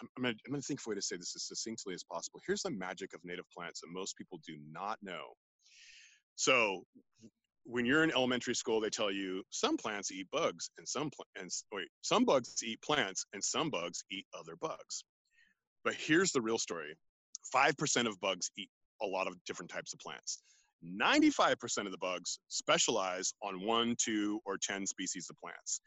I'm, I'm going to think of a way to say this as succinctly as possible. Here's the magic of native plants that most people do not know. So when you're in elementary school, they tell you some plants eat bugs and some pl- and wait, some bugs eat plants and some bugs eat other bugs. But here's the real story. five percent of bugs eat a lot of different types of plants. ninety-five percent of the bugs specialize on one, two, or ten species of plants.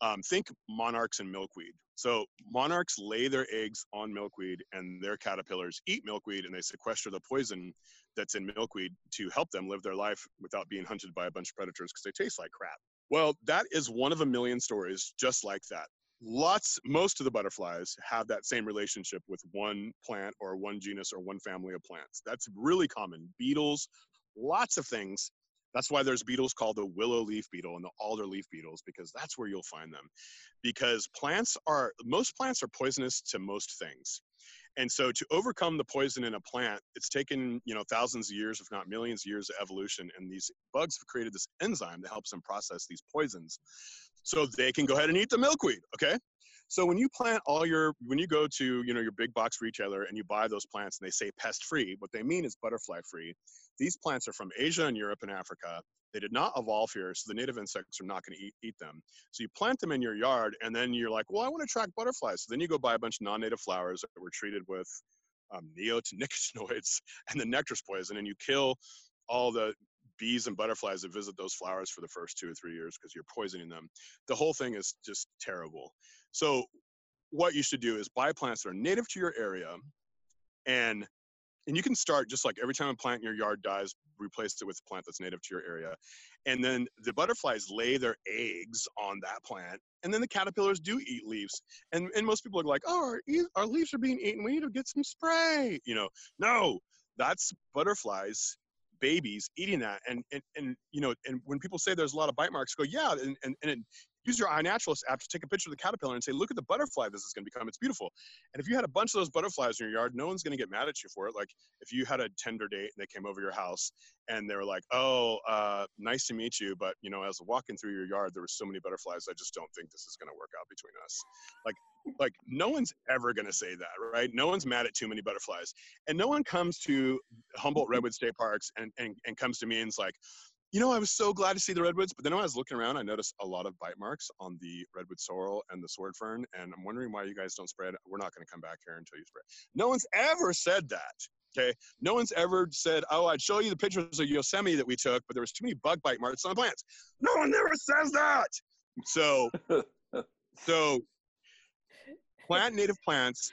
Um, think monarchs and milkweed. So monarchs lay their eggs on milkweed, and their caterpillars eat milkweed, and they sequester the poison that's in milkweed to help them live their life without being hunted by a bunch of predators because they taste like crap. Well, that is one of a million stories just like that. Lots, most of the butterflies have that same relationship with one plant or one genus or one family of plants. That's really common. Beetles, lots of things. That's why there's beetles called the willow leaf beetle and the alder leaf beetles, because that's where you'll find them. Because plants are, most plants are poisonous to most things. And so to overcome the poison in a plant, it's taken, you know, thousands of years, if not millions of years of evolution. And these bugs have created this enzyme that helps them process these poisons so they can go ahead and eat the milkweed. Okay. So when you plant all your, when you go to, you know, your big box retailer and you buy those plants and they say pest free, what they mean is butterfly free. These plants are from Asia and Europe and Africa. They did not evolve here, so the native insects are not going to eat, eat them. So you plant them in your yard, and then you're like, well, I want to attract butterflies. So then you go buy a bunch of non-native flowers that were treated with um, neonicotinoids and the nectar's poison, and you kill all the bees and butterflies that visit those flowers for the first two or three years because you're poisoning them. The whole thing is just terrible. So what you should do is buy plants that are native to your area, and And you can start just like every time a plant in your yard dies, replace it with a plant that's native to your area. And then the butterflies lay their eggs on that plant. And then the caterpillars do eat leaves. And and most people are like, oh, our, our leaves are being eaten. We need to get some spray. You know, no, that's butterflies, babies eating that. And, and, and you know, and when people say there's a lot of bite marks, go, yeah, and, and, and it, use your iNaturalist app to take a picture of the caterpillar and say, look at the butterfly this is going to become. It's beautiful. And if you had a bunch of those butterflies in your yard, no one's going to get mad at you for it. Like if you had a Tinder date and they came over your house and they were like, oh, uh, nice to meet you. But, you know, as walking through your yard, there were so many butterflies. I just don't think this is going to work out between us. Like, like no one's ever going to say that, right? No one's mad at too many butterflies. And no one comes to Humboldt Redwood State Parks and, and, and comes to me and's like, you know, I was so glad to see the redwoods, but then when I was looking around, I noticed a lot of bite marks on the redwood sorrel and the sword fern, and I'm wondering why you guys don't spray it. We're not going to come back here until you spray it. No one's ever said that, okay? No one's ever said, oh, I'd show you the pictures of Yosemite that we took, but there was too many bug bite marks on plants. No one ever says that! So, so plant native plants,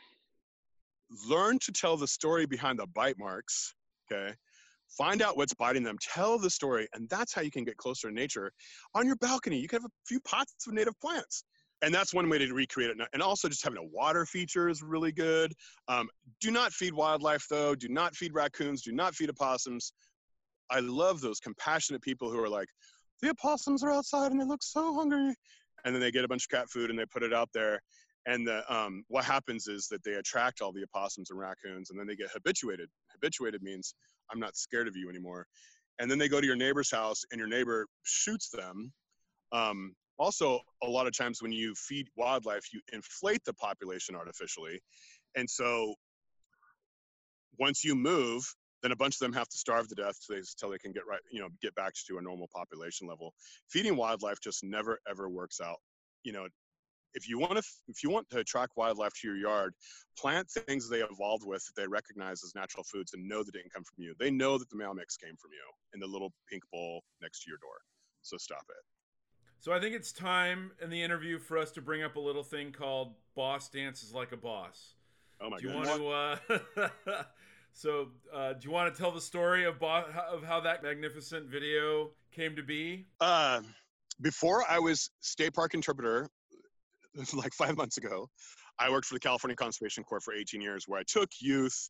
learn to tell the story behind the bite marks, okay? Find out what's biting them, tell the story, and that's how you can get closer to nature. On your balcony, you can have a few pots of native plants. And that's one way to recreate it. And also just having a water feature is really good. Um, do not feed wildlife, though. Do not feed raccoons. Do not feed opossums. I love those compassionate people who are like, the opossums are outside and they look so hungry. and then they get a bunch of cat food and they put it out there. And the, um, what happens is that they attract all the opossums and raccoons, and then they get habituated. Habituated means I'm not scared of you anymore. And then they go to your neighbor's house and your neighbor shoots them. Um, also, a lot of times when you feed wildlife, you inflate the population artificially. And so once you move, then a bunch of them have to starve to death until they can get right, you know, get back to a normal population level. Feeding wildlife just never, ever works out. You know, if you want to, if you want to attract wildlife to your yard, plant things they evolved with that they recognize as natural foods and know that didn't come from you. They know that the mail mix came from you in the little pink bowl next to your door. So stop it. So I think it's time in the interview for us to bring up a little thing called Boss Dances Like a Boss. Oh my goodness. Do you want to, uh, so uh, do you want to tell the story of, bo- of how that magnificent video came to be? Uh, before I was state park interpreter, like five months ago, I worked for the California Conservation Corps for eighteen years, where I took youth,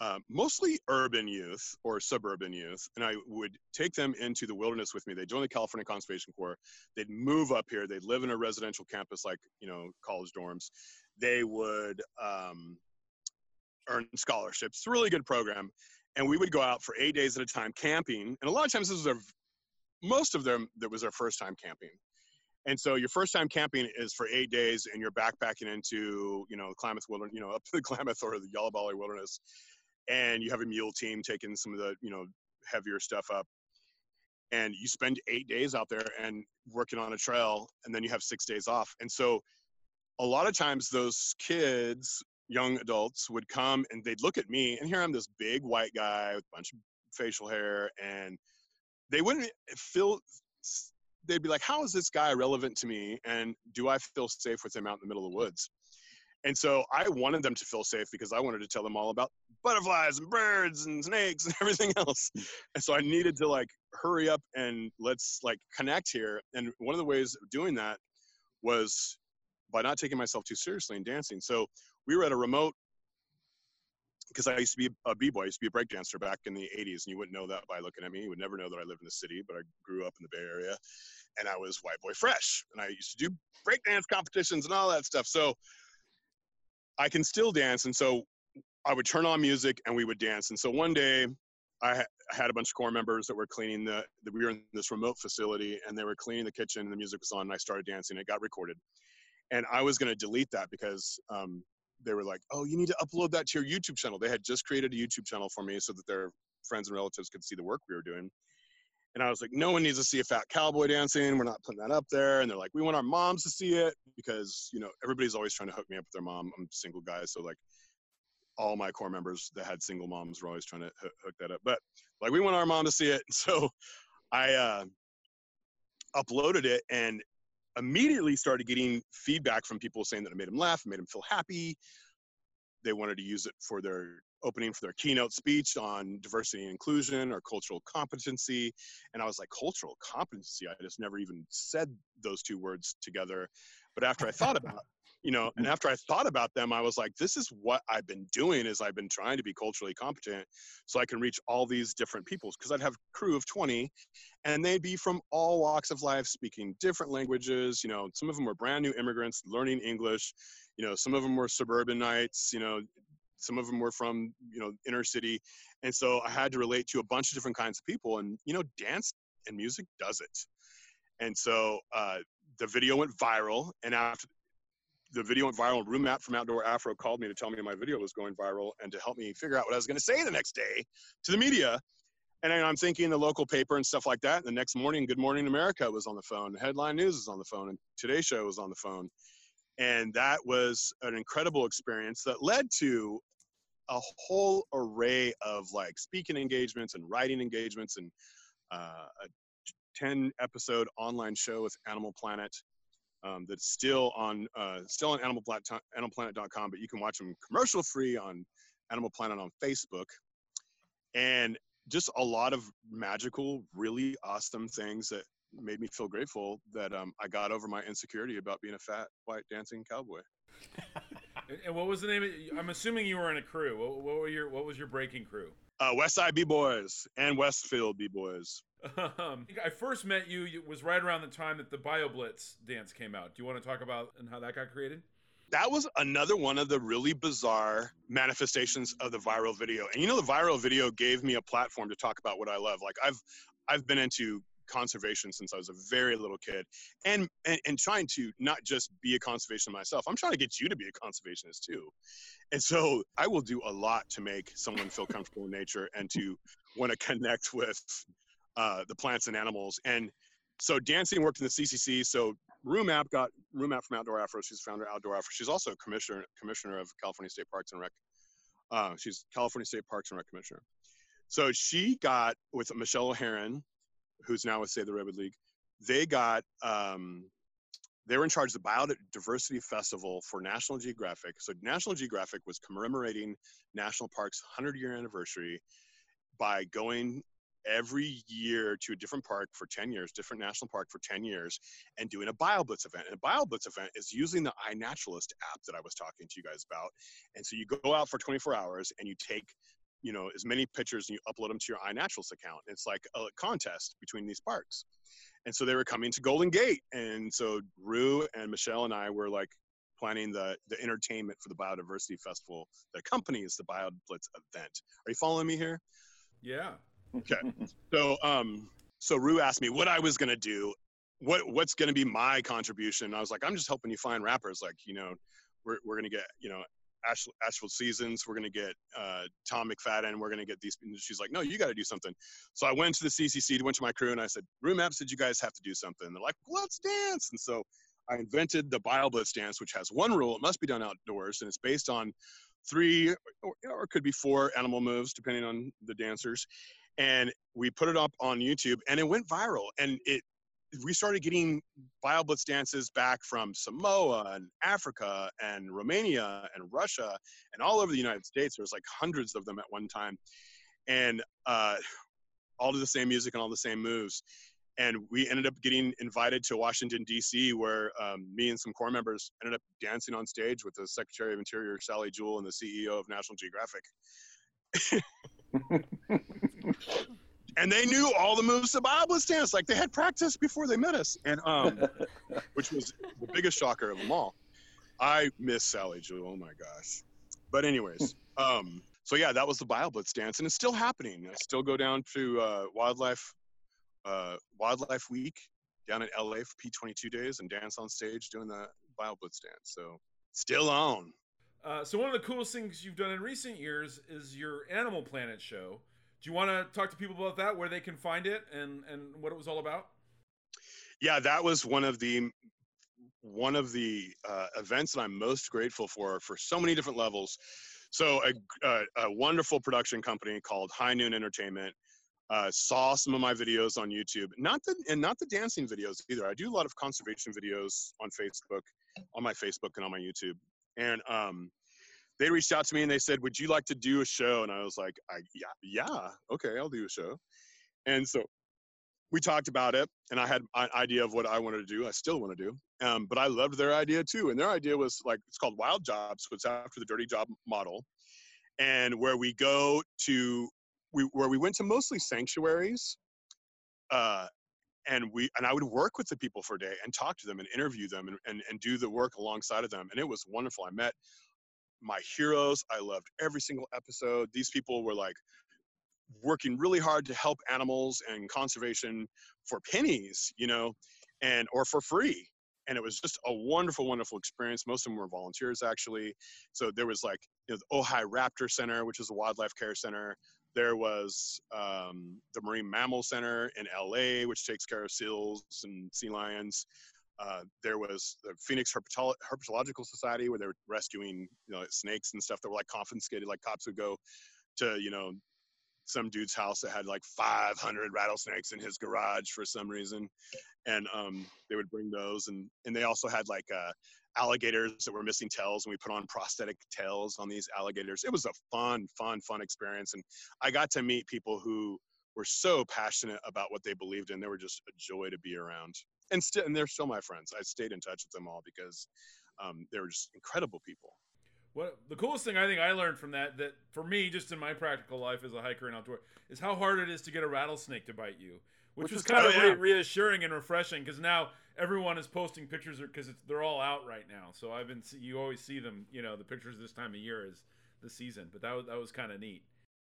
uh, mostly urban youth or suburban youth, and I would take them into the wilderness with me. They joined the California Conservation Corps. They'd move up here. They'd live in a residential campus like, you know, college dorms. They would um, earn scholarships. It's a really good program. And we would go out for eight days at a time camping. And a lot of times, this was their, most of them, that was their first time camping. And so your first time camping is for eight days and you're backpacking into, you know, the Klamath Wilderness, you know, up to the Klamath or the Yalabali Wilderness. And you have a mule team taking some of the, you know, heavier stuff up. And you spend eight days out there and working on a trail, and then you have six days off. And so a lot of times those kids, young adults, would come and they'd look at me, and here I'm this big white guy with a bunch of facial hair, and they wouldn't feel... they'd be like, how is this guy relevant to me? And do I feel safe with him out in the middle of the woods? And so I wanted them to feel safe because I wanted to tell them all about butterflies and birds and snakes and everything else. And so I needed to like, hurry up and let's like connect here. And one of the ways of doing that was by not taking myself too seriously and dancing. So we were at a remote, because I used to be a b-boy, I used to be a breakdancer back in the eighties, and you wouldn't know that by looking at me. You would never know that I lived in the city, but I grew up in the Bay Area, and I was white boy fresh, and I used to do breakdance competitions and all that stuff. So I can still dance, and so I would turn on music, and we would dance. And so one day, I, ha- I had a bunch of Corps members that were cleaning the, the, we were in this remote facility, and they were cleaning the kitchen, and the music was on, and I started dancing, and it got recorded. And I was going to delete that because, um, they were like, oh, you need to upload that to your YouTube channel. They had just created a YouTube channel for me so that their friends and relatives could see the work we were doing. And I was like, no one needs to see a fat cowboy dancing. We're not putting that up there. And they're like, we want our moms to see it because, you know, everybody's always trying to hook me up with their mom. I'm a single guy. So like all my Corps members that had single moms were always trying to hook that up. But like, we want our mom to see it. So I uh, uploaded it and immediately started getting feedback from people saying that it made them laugh, it made them feel happy. They wanted to use it for their opening for their keynote speech on diversity and inclusion or cultural competency. And I was like, cultural competency? I just never even said those two words together. But after I thought about, you know, and after I thought about them, I was like, this is what I've been doing, is I've been trying to be culturally competent so I can reach all these different people, because I'd have a crew of twenty and they'd be from all walks of life, speaking different languages. You know, some of them were brand new immigrants learning English. You know, some of them were suburbanites, you know, some of them were from, you know, inner city. And so I had to relate to a bunch of different kinds of people, and, you know, dance and music does it. And so uh, the video went viral, and after the video went viral, Rue Mapp from Outdoor Afro called me to tell me my video was going viral and to help me figure out what I was going to say the next day to the media. And I'm thinking the local paper and stuff like that. And the next morning, Good Morning America was on the phone. Headline News was on the phone. And Today Show was on the phone. And that was an incredible experience that led to a whole array of like speaking engagements and writing engagements and uh, a ten episode online show with Animal Planet. Um, that's still on uh, still on Animal Planet dot com, but you can watch them commercial free on Animal Planet on Facebook. And just a lot of magical, really awesome things that made me feel grateful that um, I got over my insecurity about being a fat, white, dancing cowboy. And what was the name of, I'm assuming you were in a crew. What, what were your What was your breaking crew? Uh, Westside B-Boys and Westfield B-Boys. Um, I first met you, it was right around the time that the BioBlitz dance came out. Do you want to talk about and how that got created? That was another one of the really bizarre manifestations of the viral video. And you know, the viral video gave me a platform to talk about what I love. Like I've I've been into conservation since I was a very little kid, and, and and trying to not just be a conservationist myself, I'm trying to get you to be a conservationist too. And so I will do a lot to make someone feel comfortable in nature and to want to connect with uh, the plants and animals. And so dancing worked in the C C C. So Rue Mapp got Rue Mapp from Outdoor Afro. She's founder of Outdoor Afro. She's also a commissioner commissioner of California State Parks and Rec. Uh, she's California State Parks and Rec commissioner. So she got with Michelle O'Haron, who's now with Save the Redwood League. They got um, they were in charge of the Biodiversity Festival for National Geographic. So National Geographic was commemorating National Park's one hundred year anniversary by going every year to a different park for ten years, different national park for ten years, and doing a BioBlitz event. And a BioBlitz event is using the iNaturalist app that I was talking to you guys about. And so you go out for twenty-four hours and you take, you know, as many pictures and you upload them to your iNaturalist account. It's like a contest between these parks. And so they were coming to Golden Gate. And so Rue and Michelle and I were like planning the, the entertainment for the Biodiversity Festival that accompanies the BioBlitz event. Are you following me here? Yeah. Okay. So, um, so Rue asked me what I was going to do, what, what's going to be my contribution. And I was like, I'm just helping you find rappers. Like, you know, we're, we're going to get, you know, Ashford, Ashford Seasons, we're going to get uh, Tom McFadden, we're going to get these. And she's like, no, you got to do something. So I went to the C C C, went to my crew, and I said, Rue Mapp said you guys have to do something. And they're like, let's dance. And so I invented the BioBlitz dance, which has one rule. It must be done outdoors. And it's based on three or, or it could be four animal moves, depending on the dancers. And we put it up on YouTube, and it went viral. And it, we started getting BioBlitz dances back from Samoa and Africa and Romania and Russia and all over the United States. There was like hundreds of them at one time, and uh, all to the same music and all the same moves. And we ended up getting invited to Washington, D C, where um, me and some core members ended up dancing on stage with the Secretary of Interior, Sally Jewell, and the C E O of National Geographic. And they knew all the moves to BioBlitz dance. Like, they had practice before they met us, and um, which was the biggest shocker of them all. I miss Sally Jewell. Oh my gosh! But anyways, um, so yeah, that was the BioBlitz dance, and it's still happening. I still go down to uh, Wildlife uh, Wildlife Week down in L A for P twenty-two days and dance on stage doing the BioBlitz dance. So still on. Uh, so one of the coolest things you've done in recent years is your Animal Planet show. Do you want to talk to people about that, where they can find it, and, and what it was all about? Yeah, that was one of the one of the uh, events that I'm most grateful for, for so many different levels. So a, a, a wonderful production company called High Noon Entertainment uh, saw some of my videos on YouTube, not the and not the dancing videos either. I do a lot of conservation videos on Facebook, on my Facebook and on my YouTube. And um, they reached out to me and they said, would you like to do a show? And I was like, I, yeah, yeah, okay, I'll do a show. And so we talked about it, and I had an idea of what I wanted to do. I still want to do. Um, but I loved their idea too. And their idea was like, it's called Wild Jobs. So it's after the Dirty Job model. And where we go to, we where we went to mostly sanctuaries, uh, And we and I would work with the people for a day and talk to them and interview them and, and, and do the work alongside of them. And it was wonderful. I met my heroes. I loved every single episode. These people were like working really hard to help animals and conservation for pennies, you know, and or for free. And it was just a wonderful, wonderful experience. Most of them were volunteers, actually. So there was like, you know, the Ojai Raptor Center, which is a wildlife care center. There was um, the Marine Mammal Center in L A, which takes care of seals and sea lions. Uh, there was the Phoenix Herpetolo- Herpetological Society, where they were rescuing, you know, snakes and stuff that were like confiscated. Like cops would go to, you know, some dude's house that had like five hundred rattlesnakes in his garage for some reason. And um, they would bring those. And, and they also had like uh, alligators that were missing tails, and we put on prosthetic tails on these alligators. It was a fun, fun, fun experience. And I got to meet people who were so passionate about what they believed in. They were just a joy to be around. And, st- and they're still my friends. I stayed in touch with them all because um, they were just incredible people. What, the coolest thing I think I learned from that, that for me, just in my practical life as a hiker and outdoor, is how hard it is to get a rattlesnake to bite you. Which, Which was kind oh, of yeah. re- reassuring and refreshing, because now everyone is posting pictures because they're all out right now. So I've been you always see them, you know, the pictures this time of year is the season. But that was that was kind of neat.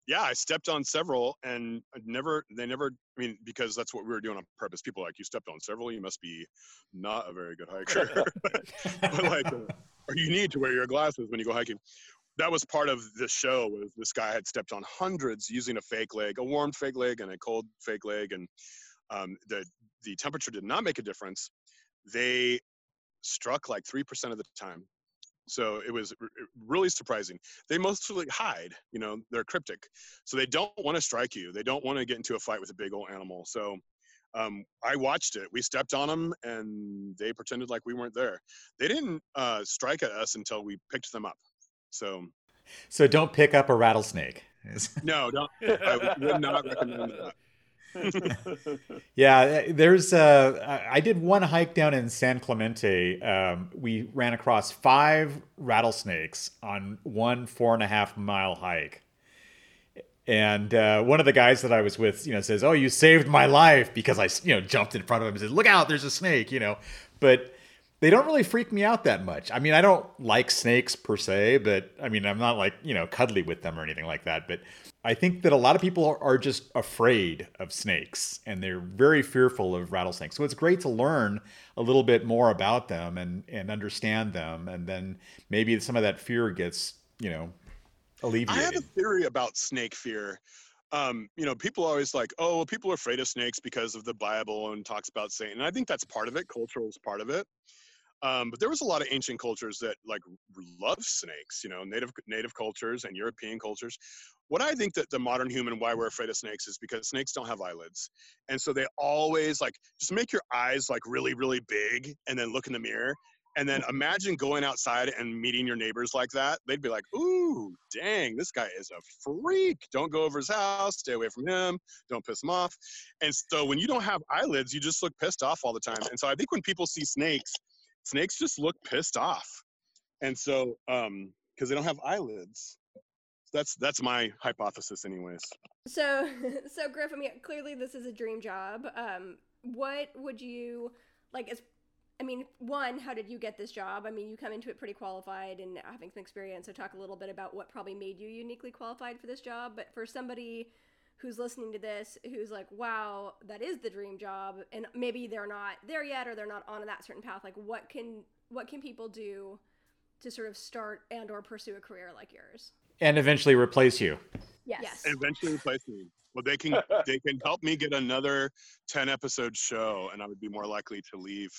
Yeah, I stepped on several, and I'd never they never. I mean, because that's what we were doing on purpose. People are like, you stepped on several, you must be not a very good hiker, but, but like, or you need to wear your glasses when you go hiking. That was part of the show, was this guy had stepped on hundreds using a fake leg, a warm fake leg and a cold fake leg. And um, the, the temperature did not make a difference. They struck like three percent of the time. So it was r- really surprising. They mostly hide, you know, they're cryptic. So they don't want to strike you. They don't want to get into a fight with a big old animal. So um, I watched it. We stepped on them and they pretended like we weren't there. They didn't uh, strike at us until we picked them up. So, so don't pick up a rattlesnake. No, don't. I would not recommend that. Yeah, there's uh, I did one hike down in San Clemente. Um, we ran across five rattlesnakes on one four and a half mile hike. And uh, one of the guys that I was with, you know, says, "Oh, you saved my life," because I, you know, jumped in front of him and said, "Look out, there's a snake," you know, but they don't really freak me out that much. I mean, I don't like snakes per se, but I mean, I'm not like, you know, cuddly with them or anything like that. But I think that a lot of people are just afraid of snakes, and they're very fearful of rattlesnakes. So it's great to learn a little bit more about them and, and understand them. And then maybe some of that fear gets, you know, alleviated. I have a theory about snake fear. Um, you know, people are always like, oh, well, people are afraid of snakes because of the Bible and talks about Satan. And I think that's part of it. Cultural is part of it. Um, but there was a lot of ancient cultures that like loved snakes, you know, native native cultures and European cultures. What I think that the modern human, why we're afraid of snakes, is because snakes don't have eyelids. And so they always like, just make your eyes like really, really big and then look in the mirror. And then imagine going outside and meeting your neighbors like that. They'd be like, ooh, dang, this guy is a freak. Don't go over his house. Stay away from him. Don't piss him off. And so when you don't have eyelids, you just look pissed off all the time. And so I think when people see snakes, snakes just look pissed off. And so, um, because they don't have eyelids. That's that's my hypothesis anyways. So, so Griff, I mean, clearly this is a dream job. Um, what would you, like, as, I mean, one, how did you get this job? I mean, you come into it pretty qualified and having some experience. So talk a little bit about what probably made you uniquely qualified for this job. But for somebody who's listening to this, who's like, wow, that is the dream job, and maybe they're not there yet, or they're not on that certain path, like what can what can people do to sort of start and or pursue a career like yours? And eventually replace you. Yes. yes. And eventually replace me. Well, they can they can help me get another ten episode show, and I would be more likely to leave.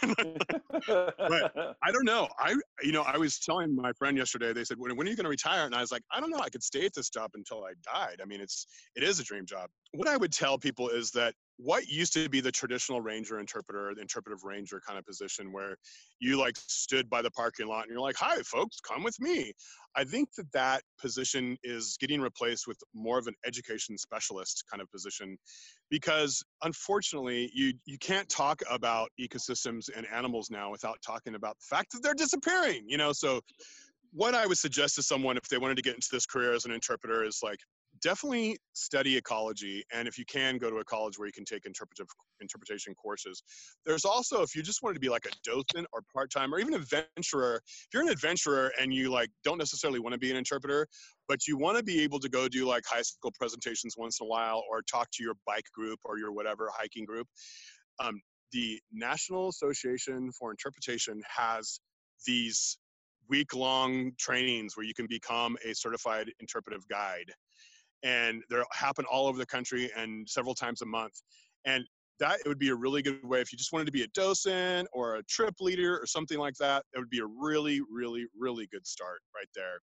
But I don't know. I you know I was telling my friend yesterday. They said, "When, when are you going to retire?" And I was like, "I don't know. I could stay at this job until I died. I mean, it's it is a dream job." What I would tell people is that what used to be the traditional ranger interpreter, the interpretive ranger kind of position, where you like stood by the parking lot and you're like, "Hi, folks, come with me." I think that that position is getting replaced with more of an education specialist. Specialist kind of position, because unfortunately you you can't talk about ecosystems and animals now without talking about the fact that they're disappearing, you know. So what I would suggest to someone if they wanted to get into this career as an interpreter is like, definitely study ecology, and if you can, go to a college where you can take interpretive interpretation courses. There's also, if you just wanted to be like a docent or part-time or even adventurer, if you're an adventurer and you like don't necessarily want to be an interpreter, but you want to be able to go do like high school presentations once in a while, or talk to your bike group or your whatever hiking group, um, the National Association for Interpretation has these week-long trainings where you can become a certified interpretive guide. And they happen all over the country and several times a month. And that it would be a really good way if you just wanted to be a docent or a trip leader or something like that. It would be a really, really, really good start right there.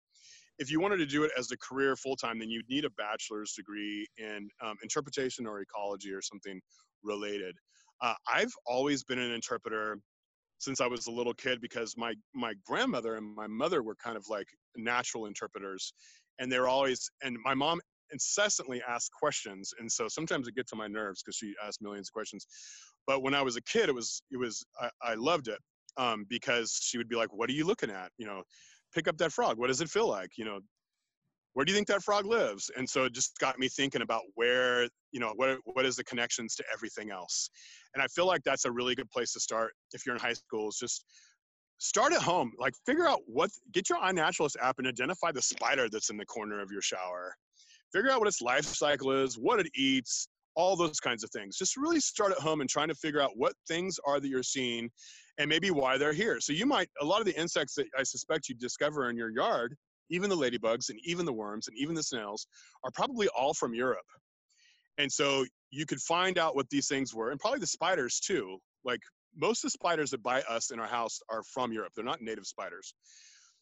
If you wanted to do it as a career full-time, then you'd need a bachelor's degree in um, interpretation or ecology or something related. Uh, I've always been an interpreter since I was a little kid, because my, my grandmother and my mother were kind of like natural interpreters. And they were always, and my mom incessantly asked questions, and so sometimes it gets to my nerves because she asked millions of questions. But when I was a kid, it was it was I, I loved it, um, because she would be like, "What are you looking at? You know, pick up that frog. What does it feel like? You know, where do you think that frog lives? And so it just got me thinking about where, you know, what what is the connections to everything else? And I feel like that's a really good place to start if you're in high school, is just start at home. Like, figure out what, get your iNaturalist app and identify the spider that's in the corner of your shower. Figure out what its life cycle is, what it eats, all those kinds of things. Just really start at home and trying to figure out what things are that you're seeing and maybe why they're here. So you might, a lot of the insects that I suspect you discover in your yard, even the ladybugs and even the worms and even the snails, are probably all from Europe. And so you could find out what these things were, and probably the spiders too. Like, most of the spiders that bite us in our house are from Europe. They're not native spiders.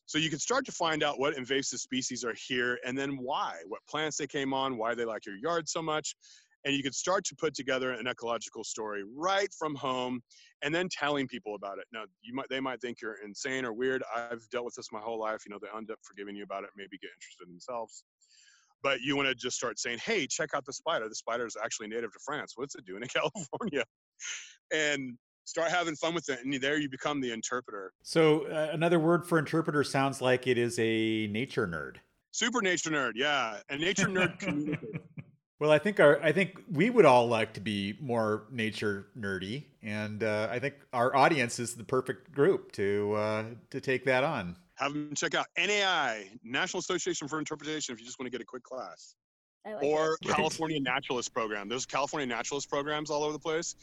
So you can start to find out what invasive species are here and then why, what plants they came on, why they like your yard so much. And you could start to put together an ecological story right from home and then telling people about it. Now, you might, they might think you're insane or weird. I've dealt with this my whole life. You know, they end up forgiving you about it, maybe get interested in themselves. But you want to just start saying, hey, check out the spider. The spider is actually native to France. What's it doing in California? And start having fun with it, and there you become the interpreter. So uh, another word for interpreter sounds like it is a nature nerd. Super nature nerd, yeah. A nature nerd communicator. Well, I think our I think we would all like to be more nature nerdy, and uh, I think our audience is the perfect group to uh, to take that on. Have them check out N A I, National Association for Interpretation, if you just want to get a quick class. I like or that. California Naturalist Program. There's California Naturalist programs all over the place,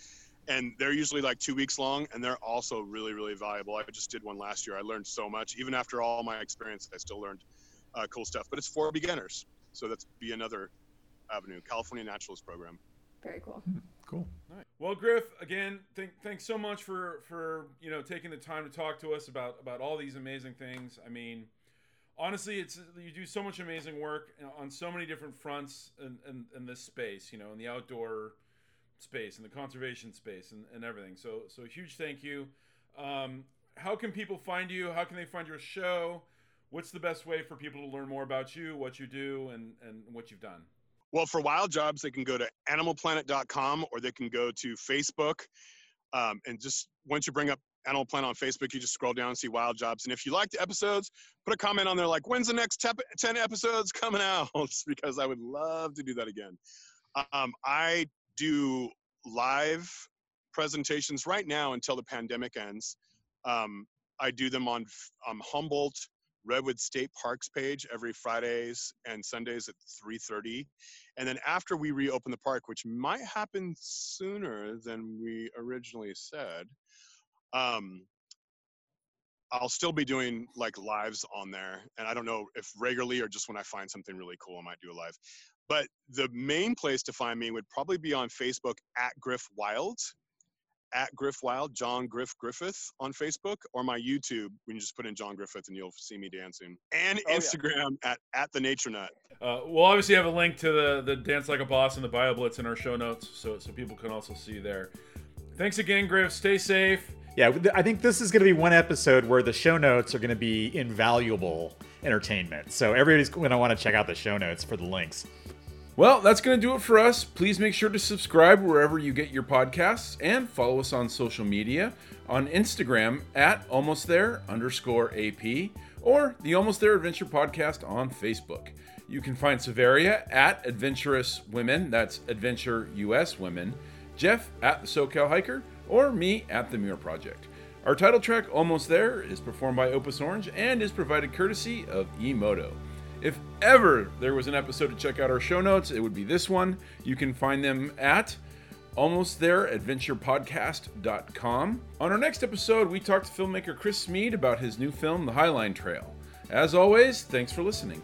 and they're usually like two weeks long, and they're also really, really valuable. I just did one last year. I learned so much. Even after all my experience, I still learned uh, cool stuff. But it's for beginners, so that's be another avenue. California Naturalist Program. Very cool. Cool. All right. Well, Griff, again, th- thanks so much for, for, you know, taking the time to talk to us about, about all these amazing things. I mean, honestly, it's, you do so much amazing work on so many different fronts in, in, in this space, you know, in the outdoor space and the conservation space and, and everything. So, so huge thank you. Um, how can people find you? How can they find your show? What's the best way for people to learn more about you, what you do, and, and what you've done? Well, for Wild Jobs, they can go to Animal Planet dot com, or they can go to Facebook. Um, and just once you bring up Animal Planet on Facebook, you just scroll down and see Wild Jobs. And if you like the episodes, put a comment on there like, when's the next ten episodes coming out? Because I would love to do that again. Um, I do live presentations right now until the pandemic ends. Um, I do them on um, Humboldt Redwood State Parks page every Fridays and Sundays at three thirty. And then after we reopen the park, which might happen sooner than we originally said, um, I'll still be doing like lives on there. And I don't know if regularly or just when I find something really cool, I might do a live. But the main place to find me would probably be on Facebook at Griff Wild. At Griff Wild, John Griff Griffith on Facebook, or my YouTube. You can just put in John Griffith and you'll see me dancing. And oh, Instagram yeah. at, at The Nature Nut. Uh, we'll obviously have a link to the, the Dance Like a Boss and the BioBlitz in our show notes, so so people can also see there. Thanks again, Griff. Stay safe. Yeah, I think this is going to be one episode where the show notes are going to be invaluable entertainment. So everybody's going to want to check out the show notes for the links. Well, that's going to do it for us. Please make sure to subscribe wherever you get your podcasts and follow us on social media on Instagram at almost there underscore AP or the Almost There Adventure Podcast on Facebook. You can find Severia at Adventurous Women, that's Adventure U S Women, Jeff at The SoCal Hiker, or me at The Muir Project. Our title track, Almost There, is performed by Opus Orange and is provided courtesy of Emoto. If ever there was an episode to check out our show notes, it would be this one. You can find them at almost there adventure podcast dot com. On our next episode, we talked to filmmaker Chris Smead about his new film, The Highline Trail. As always, thanks for listening.